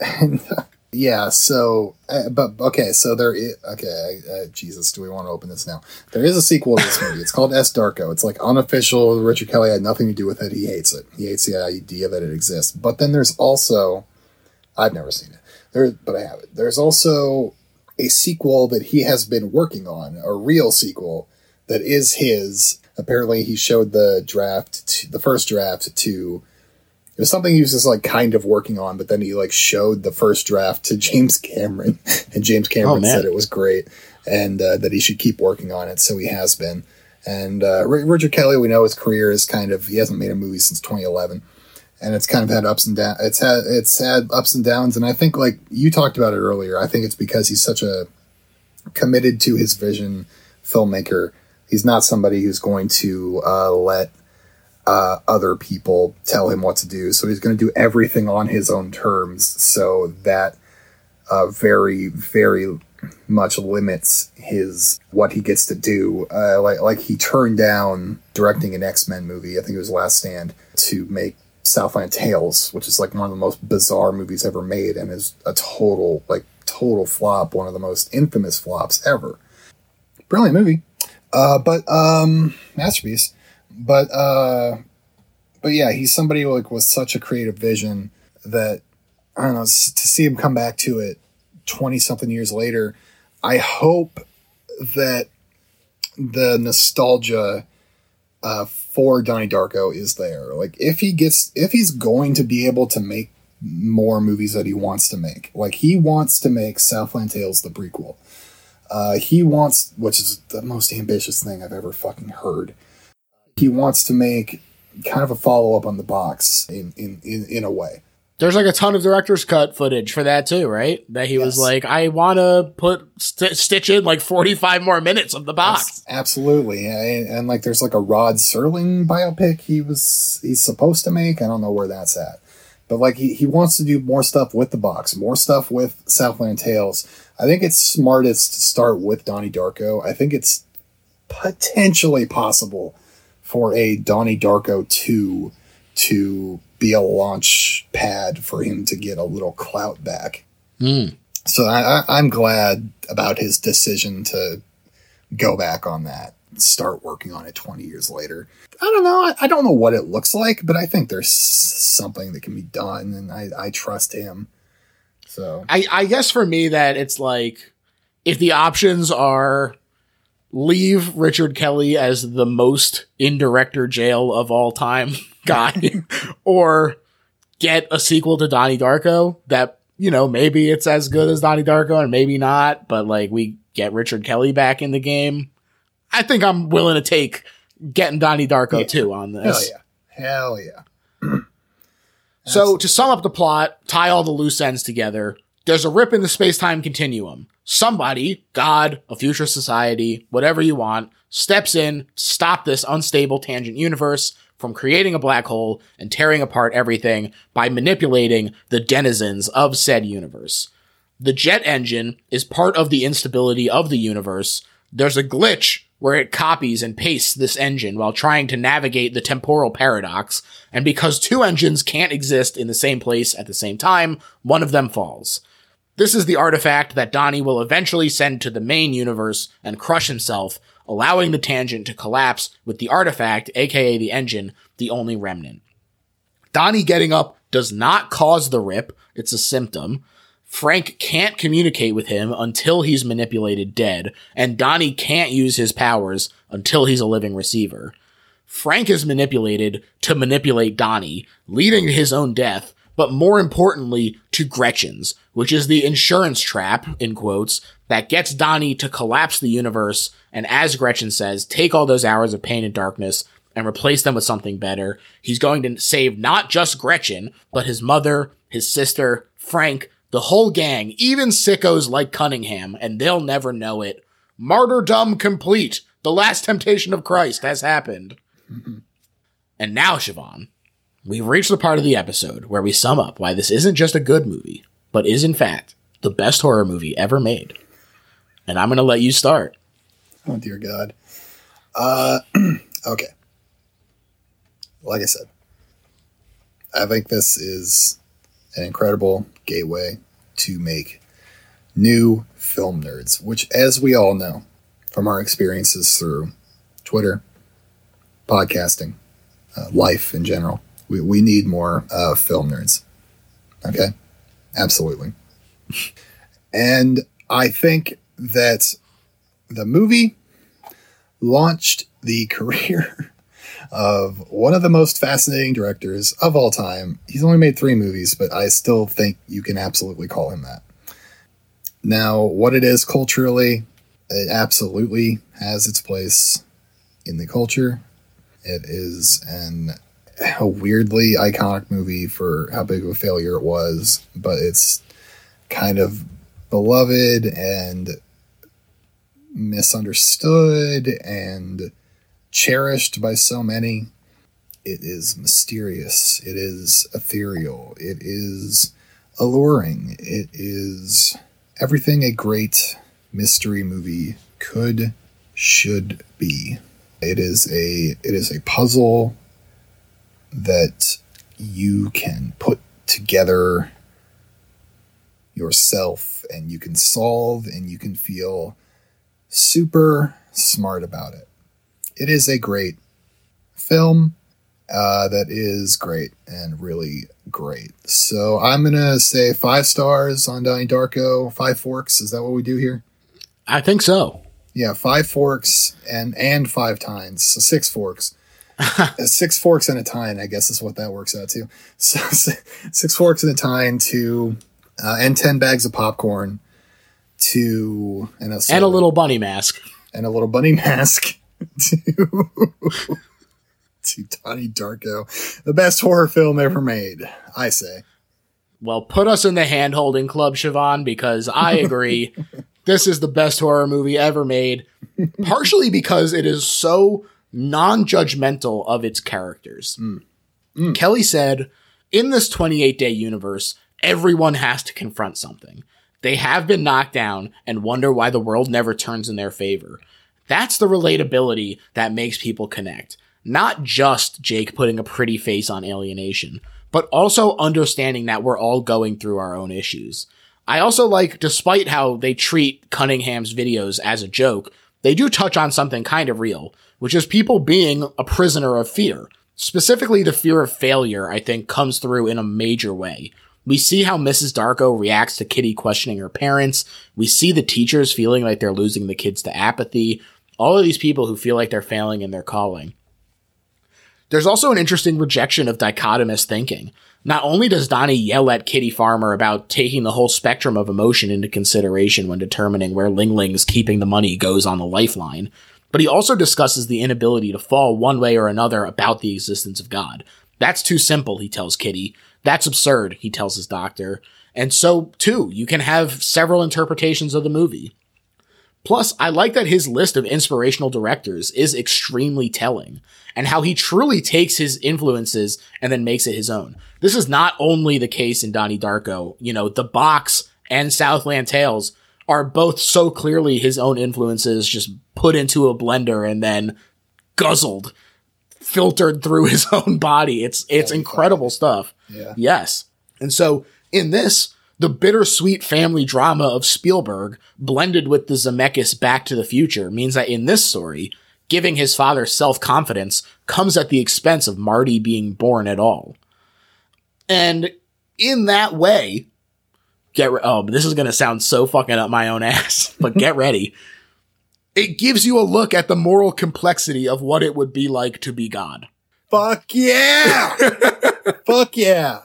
And... Uh, Yeah, so, uh, but, okay, so there is, okay, uh, Jesus, do we want to open this now? There is a sequel to this movie. It's called S. Darko. It's, like, unofficial. Richard Kelly had nothing to do with it. He hates it. He hates the idea that it exists. But then there's also, I've never seen it, there, but I have it. There's also a sequel that he has been working on, a real sequel that is his. Apparently he showed the draft, to, the first draft to... It was something he was just like kind of working on, but then he like showed the first draft to James Cameron, and James Cameron oh, said it was great and uh, that he should keep working on it. So he has been. And uh, R- Richard Kelly, we know his career is kind of, he hasn't made a movie since twenty eleven, and it's kind of had ups and downs. It's had, it's had ups and downs. And I think like you talked about it earlier, I think it's because he's such a committed to his vision filmmaker. He's not somebody who's going to uh, let, Uh, other people tell him what to do. So he's going to do everything on his own terms. So that uh, very, very much limits his, what he gets to do. Uh, like, like he turned down directing an X-Men movie. I think it was Last Stand, to make Southland Tales, which is like one of the most bizarre movies ever made. And is a total, like total flop. One of the most infamous flops ever. Brilliant movie. Uh, but um, masterpiece. But uh, but yeah, he's somebody like with such a creative vision that I don't know, to see him come back to it twenty something years later. I hope that the nostalgia uh, for Donnie Darko is there. Like if he gets, if he's going to be able to make more movies that he wants to make, like he wants to make Southland Tales, the prequel. Uh, he wants, which is the most ambitious thing I've ever fucking heard. He wants to make kind of a follow up on The Box in, in, in, in a way. There's like a ton of director's cut footage for that too, right? That he yes. was like, I want to put st- stitch in like forty-five more minutes of The Box. Yes, absolutely. And, and like, there's like a Rod Serling biopic he was, he's supposed to make. I don't know where that's at, but like he, he wants to do more stuff with The Box, more stuff with Southland Tales. I think it's smartest to start with Donnie Darko. I think it's potentially possible for a Donnie Darko two to be a launch pad for him to get a little clout back. Mm. So I, I, I'm glad about his decision to go back on that, start working on it twenty years later. I don't know. I, I don't know what it looks like, but I think there's something that can be done, and I, I trust him. So I, I guess for me that it's like, if the options are leave Richard Kelly as the most in director jail of all time guy or get a sequel to Donnie Darko that, you know, maybe it's as good as Donnie Darko and maybe not, but like we get Richard Kelly back in the game, I think I'm willing to take getting Donnie Darko yeah. too on this. Hell yeah. Hell yeah. So to sum up the plot, tie all the loose ends together, there's a rip in the space-time continuum. Somebody, God, a future society, whatever you want, steps in to stop this unstable tangent universe from creating a black hole and tearing apart everything by manipulating the denizens of said universe. The jet engine is part of the instability of the universe. There's a glitch where it copies and pastes this engine while trying to navigate the temporal paradox, and because two engines can't exist in the same place at the same time, one of them falls. This is the artifact that Donnie will eventually send to the main universe and crush himself, allowing the tangent to collapse with the artifact, aka the engine, the only remnant. Donnie getting up does not cause the rip, it's a symptom. Frank can't communicate with him until he's manipulated dead, and Donnie can't use his powers until he's a living receiver. Frank is manipulated to manipulate Donnie, leading to his own death, but more importantly to Gretchen's, which is the insurance trap, in quotes, that gets Donnie to collapse the universe, and as Gretchen says, take all those hours of pain and darkness and replace them with something better. He's going to save not just Gretchen, but his mother, his sister, Frank, the whole gang, even sickos like Cunningham, and they'll never know it. Martyrdom complete. The last temptation of Christ has happened. Mm-hmm. And now, Siobhan, we've reached the part of the episode where we sum up why this isn't just a good movie, but is in fact the best horror movie ever made. And I'm going to let you start. Oh, dear God. Uh, okay. Like I said, I think this is an incredible gateway to make new film nerds, which, as we all know from our experiences through Twitter, podcasting, uh, life in general, we, we need more uh, film nerds. Okay? Absolutely. And I think that the movie launched the career of one of the most fascinating directors of all time. He's only made three movies, but I still think you can absolutely call him that. Now, what it is culturally, it absolutely has its place in the culture. It is an, a weirdly iconic movie for how big of a failure it was, but it's kind of beloved and misunderstood and cherished by so many. It is mysterious. It is ethereal. It is alluring. It is everything a great mystery movie could, should be. It is a, it is a puzzle that you can put together yourself and you can solve and you can feel super smart about it. It is a great film uh, that is great and really great. So I'm going to say five stars on Donnie Darko. Five forks. Is that what we do here? I think so. Yeah, five forks and, and five tines. So six forks. Six forks and a tine, I guess is what that works out to. So six forks and a tine to, uh, and ten bags of popcorn to, and a, and a little bunny mask and a little bunny mask to, to Donnie Darko, the best horror film ever made, I say. Well, put us in the hand holding club, Siobhan, because I agree. This is the best horror movie ever made, partially because it is so non-judgmental of its characters. Mm. Mm. Kelly said, in this twenty-eight day universe, everyone has to confront something. They have been knocked down and wonder why the world never turns in their favor. That's the relatability that makes people connect. Not just Jake putting a pretty face on alienation, but also understanding that we're all going through our own issues. I also like, despite how they treat Cunningham's videos as a joke, they do touch on something kind of real, which is people being a prisoner of fear. Specifically, the fear of failure, I think, comes through in a major way. We see how Missus Darko reacts to Kitty questioning her parents. We see the teachers feeling like they're losing the kids to apathy. All of these people who feel like they're failing in their calling. There's also an interesting rejection of dichotomous thinking. Not only does Donnie yell at Kitty Farmer about taking the whole spectrum of emotion into consideration when determining where Ling Ling's keeping the money goes on the lifeline, but he also discusses the inability to fall one way or another about the existence of God. That's too simple, he tells Kitty. That's absurd, he tells his doctor. And so, too, you can have several interpretations of the movie. Plus, I like that his list of inspirational directors is extremely telling, and how he truly takes his influences and then makes it his own. This is not only the case in Donnie Darko. You know, The Box and Southland Tales are both so clearly his own influences, just put into a blender and then guzzled, filtered through his own body. It's it's incredible stuff. Yeah. Yes. And so in this, the bittersweet family drama of Spielberg blended with the Zemeckis Back to the Future means that in this story, giving his father self-confidence comes at the expense of Marty being born at all. And in that way, get re- oh, this is going to sound so fucking up my own ass, but get ready. It gives you a look at the moral complexity of what it would be like to be God. Fuck yeah! Fuck yeah.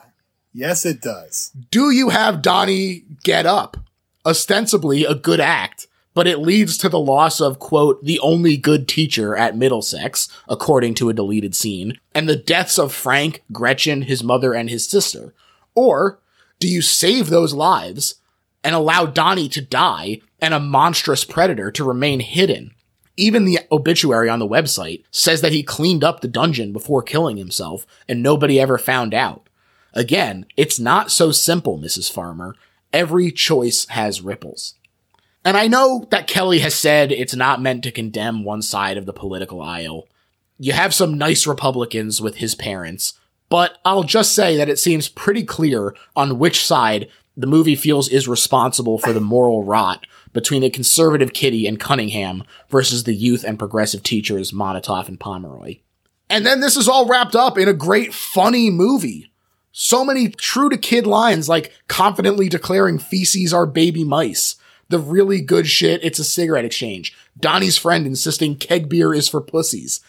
Yes, it does. Do you have Donnie get up? Ostensibly a good act, but it leads to the loss of, quote, the only good teacher at Middlesex, according to a deleted scene, and the deaths of Frank, Gretchen, his mother, and his sister. Or do you save those lives and allow Donnie to die and a monstrous predator to remain hidden? Even the obituary on the website says that he cleaned up the dungeon before killing himself, and nobody ever found out. Again, it's not so simple, Missus Farmer. Every choice has ripples. And I know that Kelly has said it's not meant to condemn one side of the political aisle. You have some nice Republicans with his parents, but I'll just say that it seems pretty clear on which side the movie feels is responsible for the moral rot between the conservative Kitty and Cunningham versus the youth and progressive teachers Monatoff and Pomeroy. And then this is all wrapped up in a great, funny movie. So many true-to-kid lines, like confidently declaring feces are baby mice. The really good shit, it's a cigarette exchange. Donnie's friend insisting keg beer is for pussies.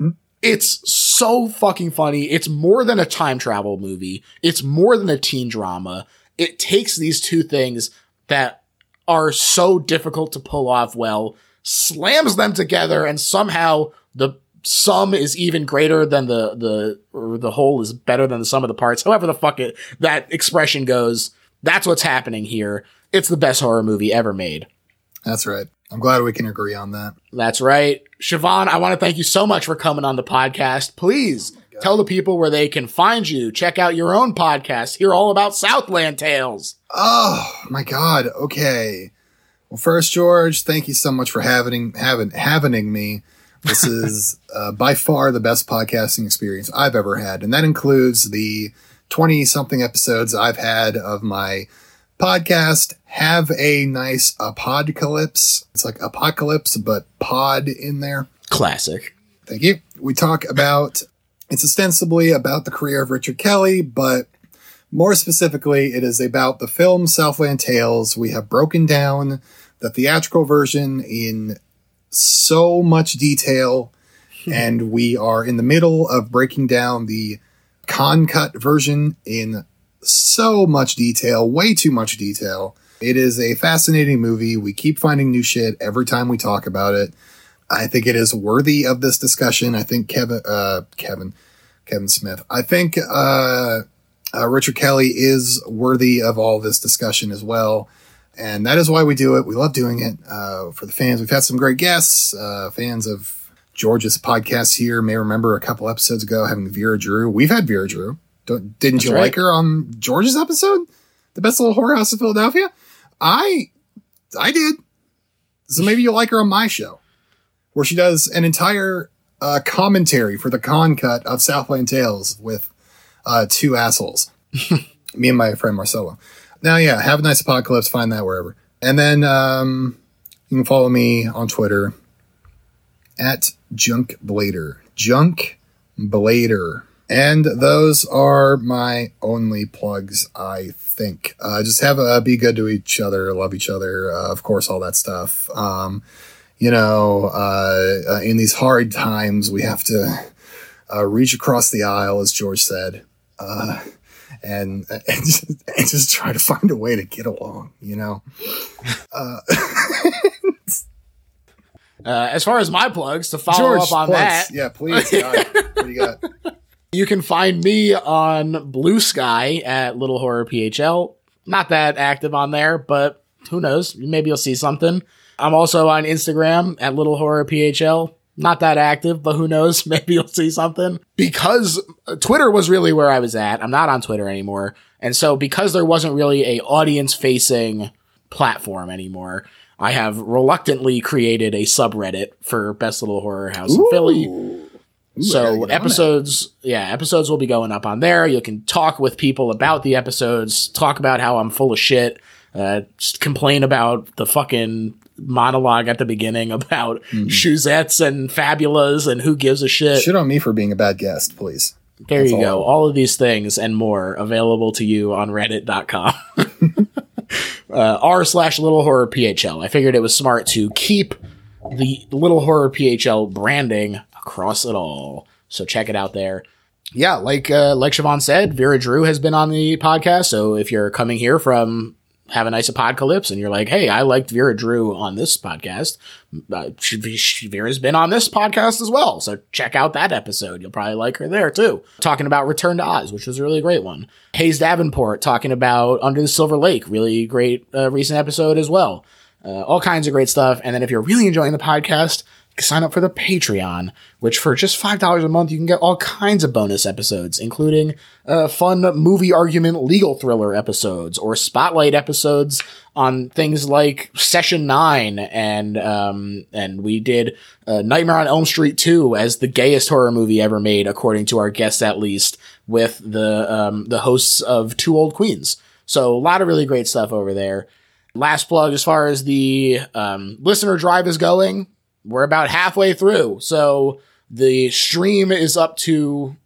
Mm. It's so fucking funny. It's more than a time travel movie. It's more than a teen drama. It takes these two things that are so difficult to pull off well, slams them together, and somehow the sum is even greater than the, the, or the whole is better than the sum of the parts. However the fuck it, that expression goes, that's what's happening here. It's the best horror movie ever made. That's right. I'm glad we can agree on that. That's right. Siobhan, I want to thank you so much for coming on the podcast. Please oh tell the people where they can find you. Check out your own podcast. Hear all about Southland Tales. Oh my God. Okay. Well, first, George, thank you so much for having, having, having me. This is uh, by far the best podcasting experience I've ever had. And that includes the twenty something episodes I've had of my podcast, Have a Nice Apodcalypse. It's like apocalypse, but pod in there. Classic. Thank you. We talk about, it's ostensibly about the career of Richard Kelly, but more specifically, it is about the film Southland Tales. We have broken down the theatrical version in so much detail, and we are in the middle of breaking down the con cut version in so much detail, way too much detail. It is a fascinating movie. We keep finding new shit every time we talk about it. I think it is worthy of this discussion. I think Kevin, uh, Kevin, Kevin Smith. I think, uh, Uh, Richard Kelly is worthy of all this discussion as well. And that is why we do it. We love doing it uh, for the fans. We've had some great guests, uh, fans of George's podcast here may remember a couple episodes ago having Vera Drew. We've had Vera Drew. Don't, didn't That's you right. like her on George's episode? The Best Little Horror House of Philadelphia? I, I did. So maybe you'll like her on my show where she does an entire uh, commentary for the con cut of Southland Tales with Uh, two assholes. Me and my friend Marcelo. Now, yeah, Have a Nice Apodcalypse. Find that wherever. And then um, you can follow me on Twitter at Junkblader. Junkblader. And those are my only plugs, I think. Uh, just have a be good to each other. Love each other. Uh, of course, all that stuff. Um, you know, uh, uh, in these hard times, we have to uh, reach across the aisle, as George said. Uh, and, and, just, and just try to find a way to get along, you know? Uh, uh, as far as my plugs, to follow George up on plugs. That. Yeah, please. God, what do you got? You can find me on Blue Sky at Little Horror P H L. Not that active on there, but who knows? Maybe you'll see something. I'm also on Instagram at Little Horror P H L. Not that active, but who knows? Maybe you'll see something. Because Twitter was really where I was at. I'm not on Twitter anymore. And so because there wasn't really a audience-facing platform anymore, I have reluctantly created a subreddit for Best Little Horror House Ooh. in Philly. Ooh, so episodes, yeah, episodes will be going up on there. You can talk with people about the episodes, talk about how I'm full of shit, uh, just complain about the fucking monologue at the beginning about mm-hmm. Chuzettes and fabulas and who gives a shit. Shit on me for being a bad guest, please. There That's you all. go. All of these things and more available to you on reddit dot com. uh, R slash Little Horror P H L. I figured it was smart to keep the Little Horror P H L branding across it all. So check it out there. Yeah, like uh, like Siobhan said, Vera Drew has been on the podcast. So if you're coming here from Have a Nice Apodcalypse, and you're like, hey, I liked Vera Drew on this podcast. Uh, she, she, Vera's been on this podcast as well, so check out that episode. You'll probably like her there, too. Talking about Return to Oz, which was a really great one. Hayes Davenport talking about Under the Silver Lake, really great uh, recent episode as well. Uh, all kinds of great stuff. And then if you're really enjoying the podcast, sign up for the Patreon, which for just five dollars a month, you can get all kinds of bonus episodes, including uh, fun movie argument legal thriller episodes or spotlight episodes on things like Session nine. And um, and we did uh, Nightmare on Elm Street two as the gayest horror movie ever made, according to our guests, at least, with the um, the hosts of Two Old Queens. So a lot of really great stuff over there. Last plug, as far as the um, listener drive is going, we're about halfway through, so the stream is up to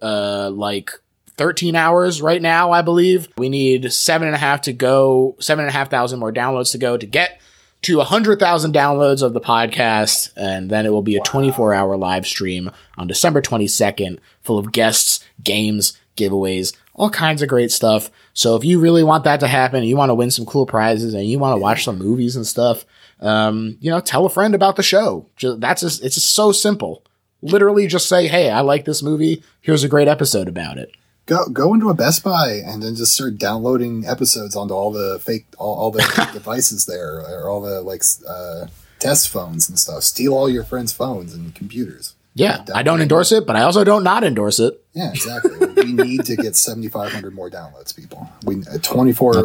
uh, like thirteen hours right now, I believe. We need seven and a half to go, seven and a half thousand more downloads to go to get to one hundred thousand downloads of the podcast, and then it will be a twenty-four hour live stream on December twenty-second, full of guests, games, giveaways, all kinds of great stuff. So if you really want that to happen, and you want to win some cool prizes, and you want to watch some movies and stuff, um, you know, tell a friend about the show. Just, that's just, it's just so simple. Literally just say, hey, I like this movie. Here's a great episode about it. Go go into a Best Buy and then just start downloading episodes onto all the fake, all, all the fake devices there, or all the like uh, test phones and stuff. Steal all your friends' phones and computers. Yeah, I don't endorse it, but I also don't not endorse it. Yeah, exactly. We need to get seventy-five hundred more downloads, people. We a twenty-four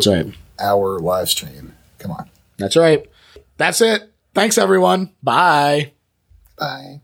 hour live stream. Come on. That's right. That's it. Thanks, everyone. Bye. Bye.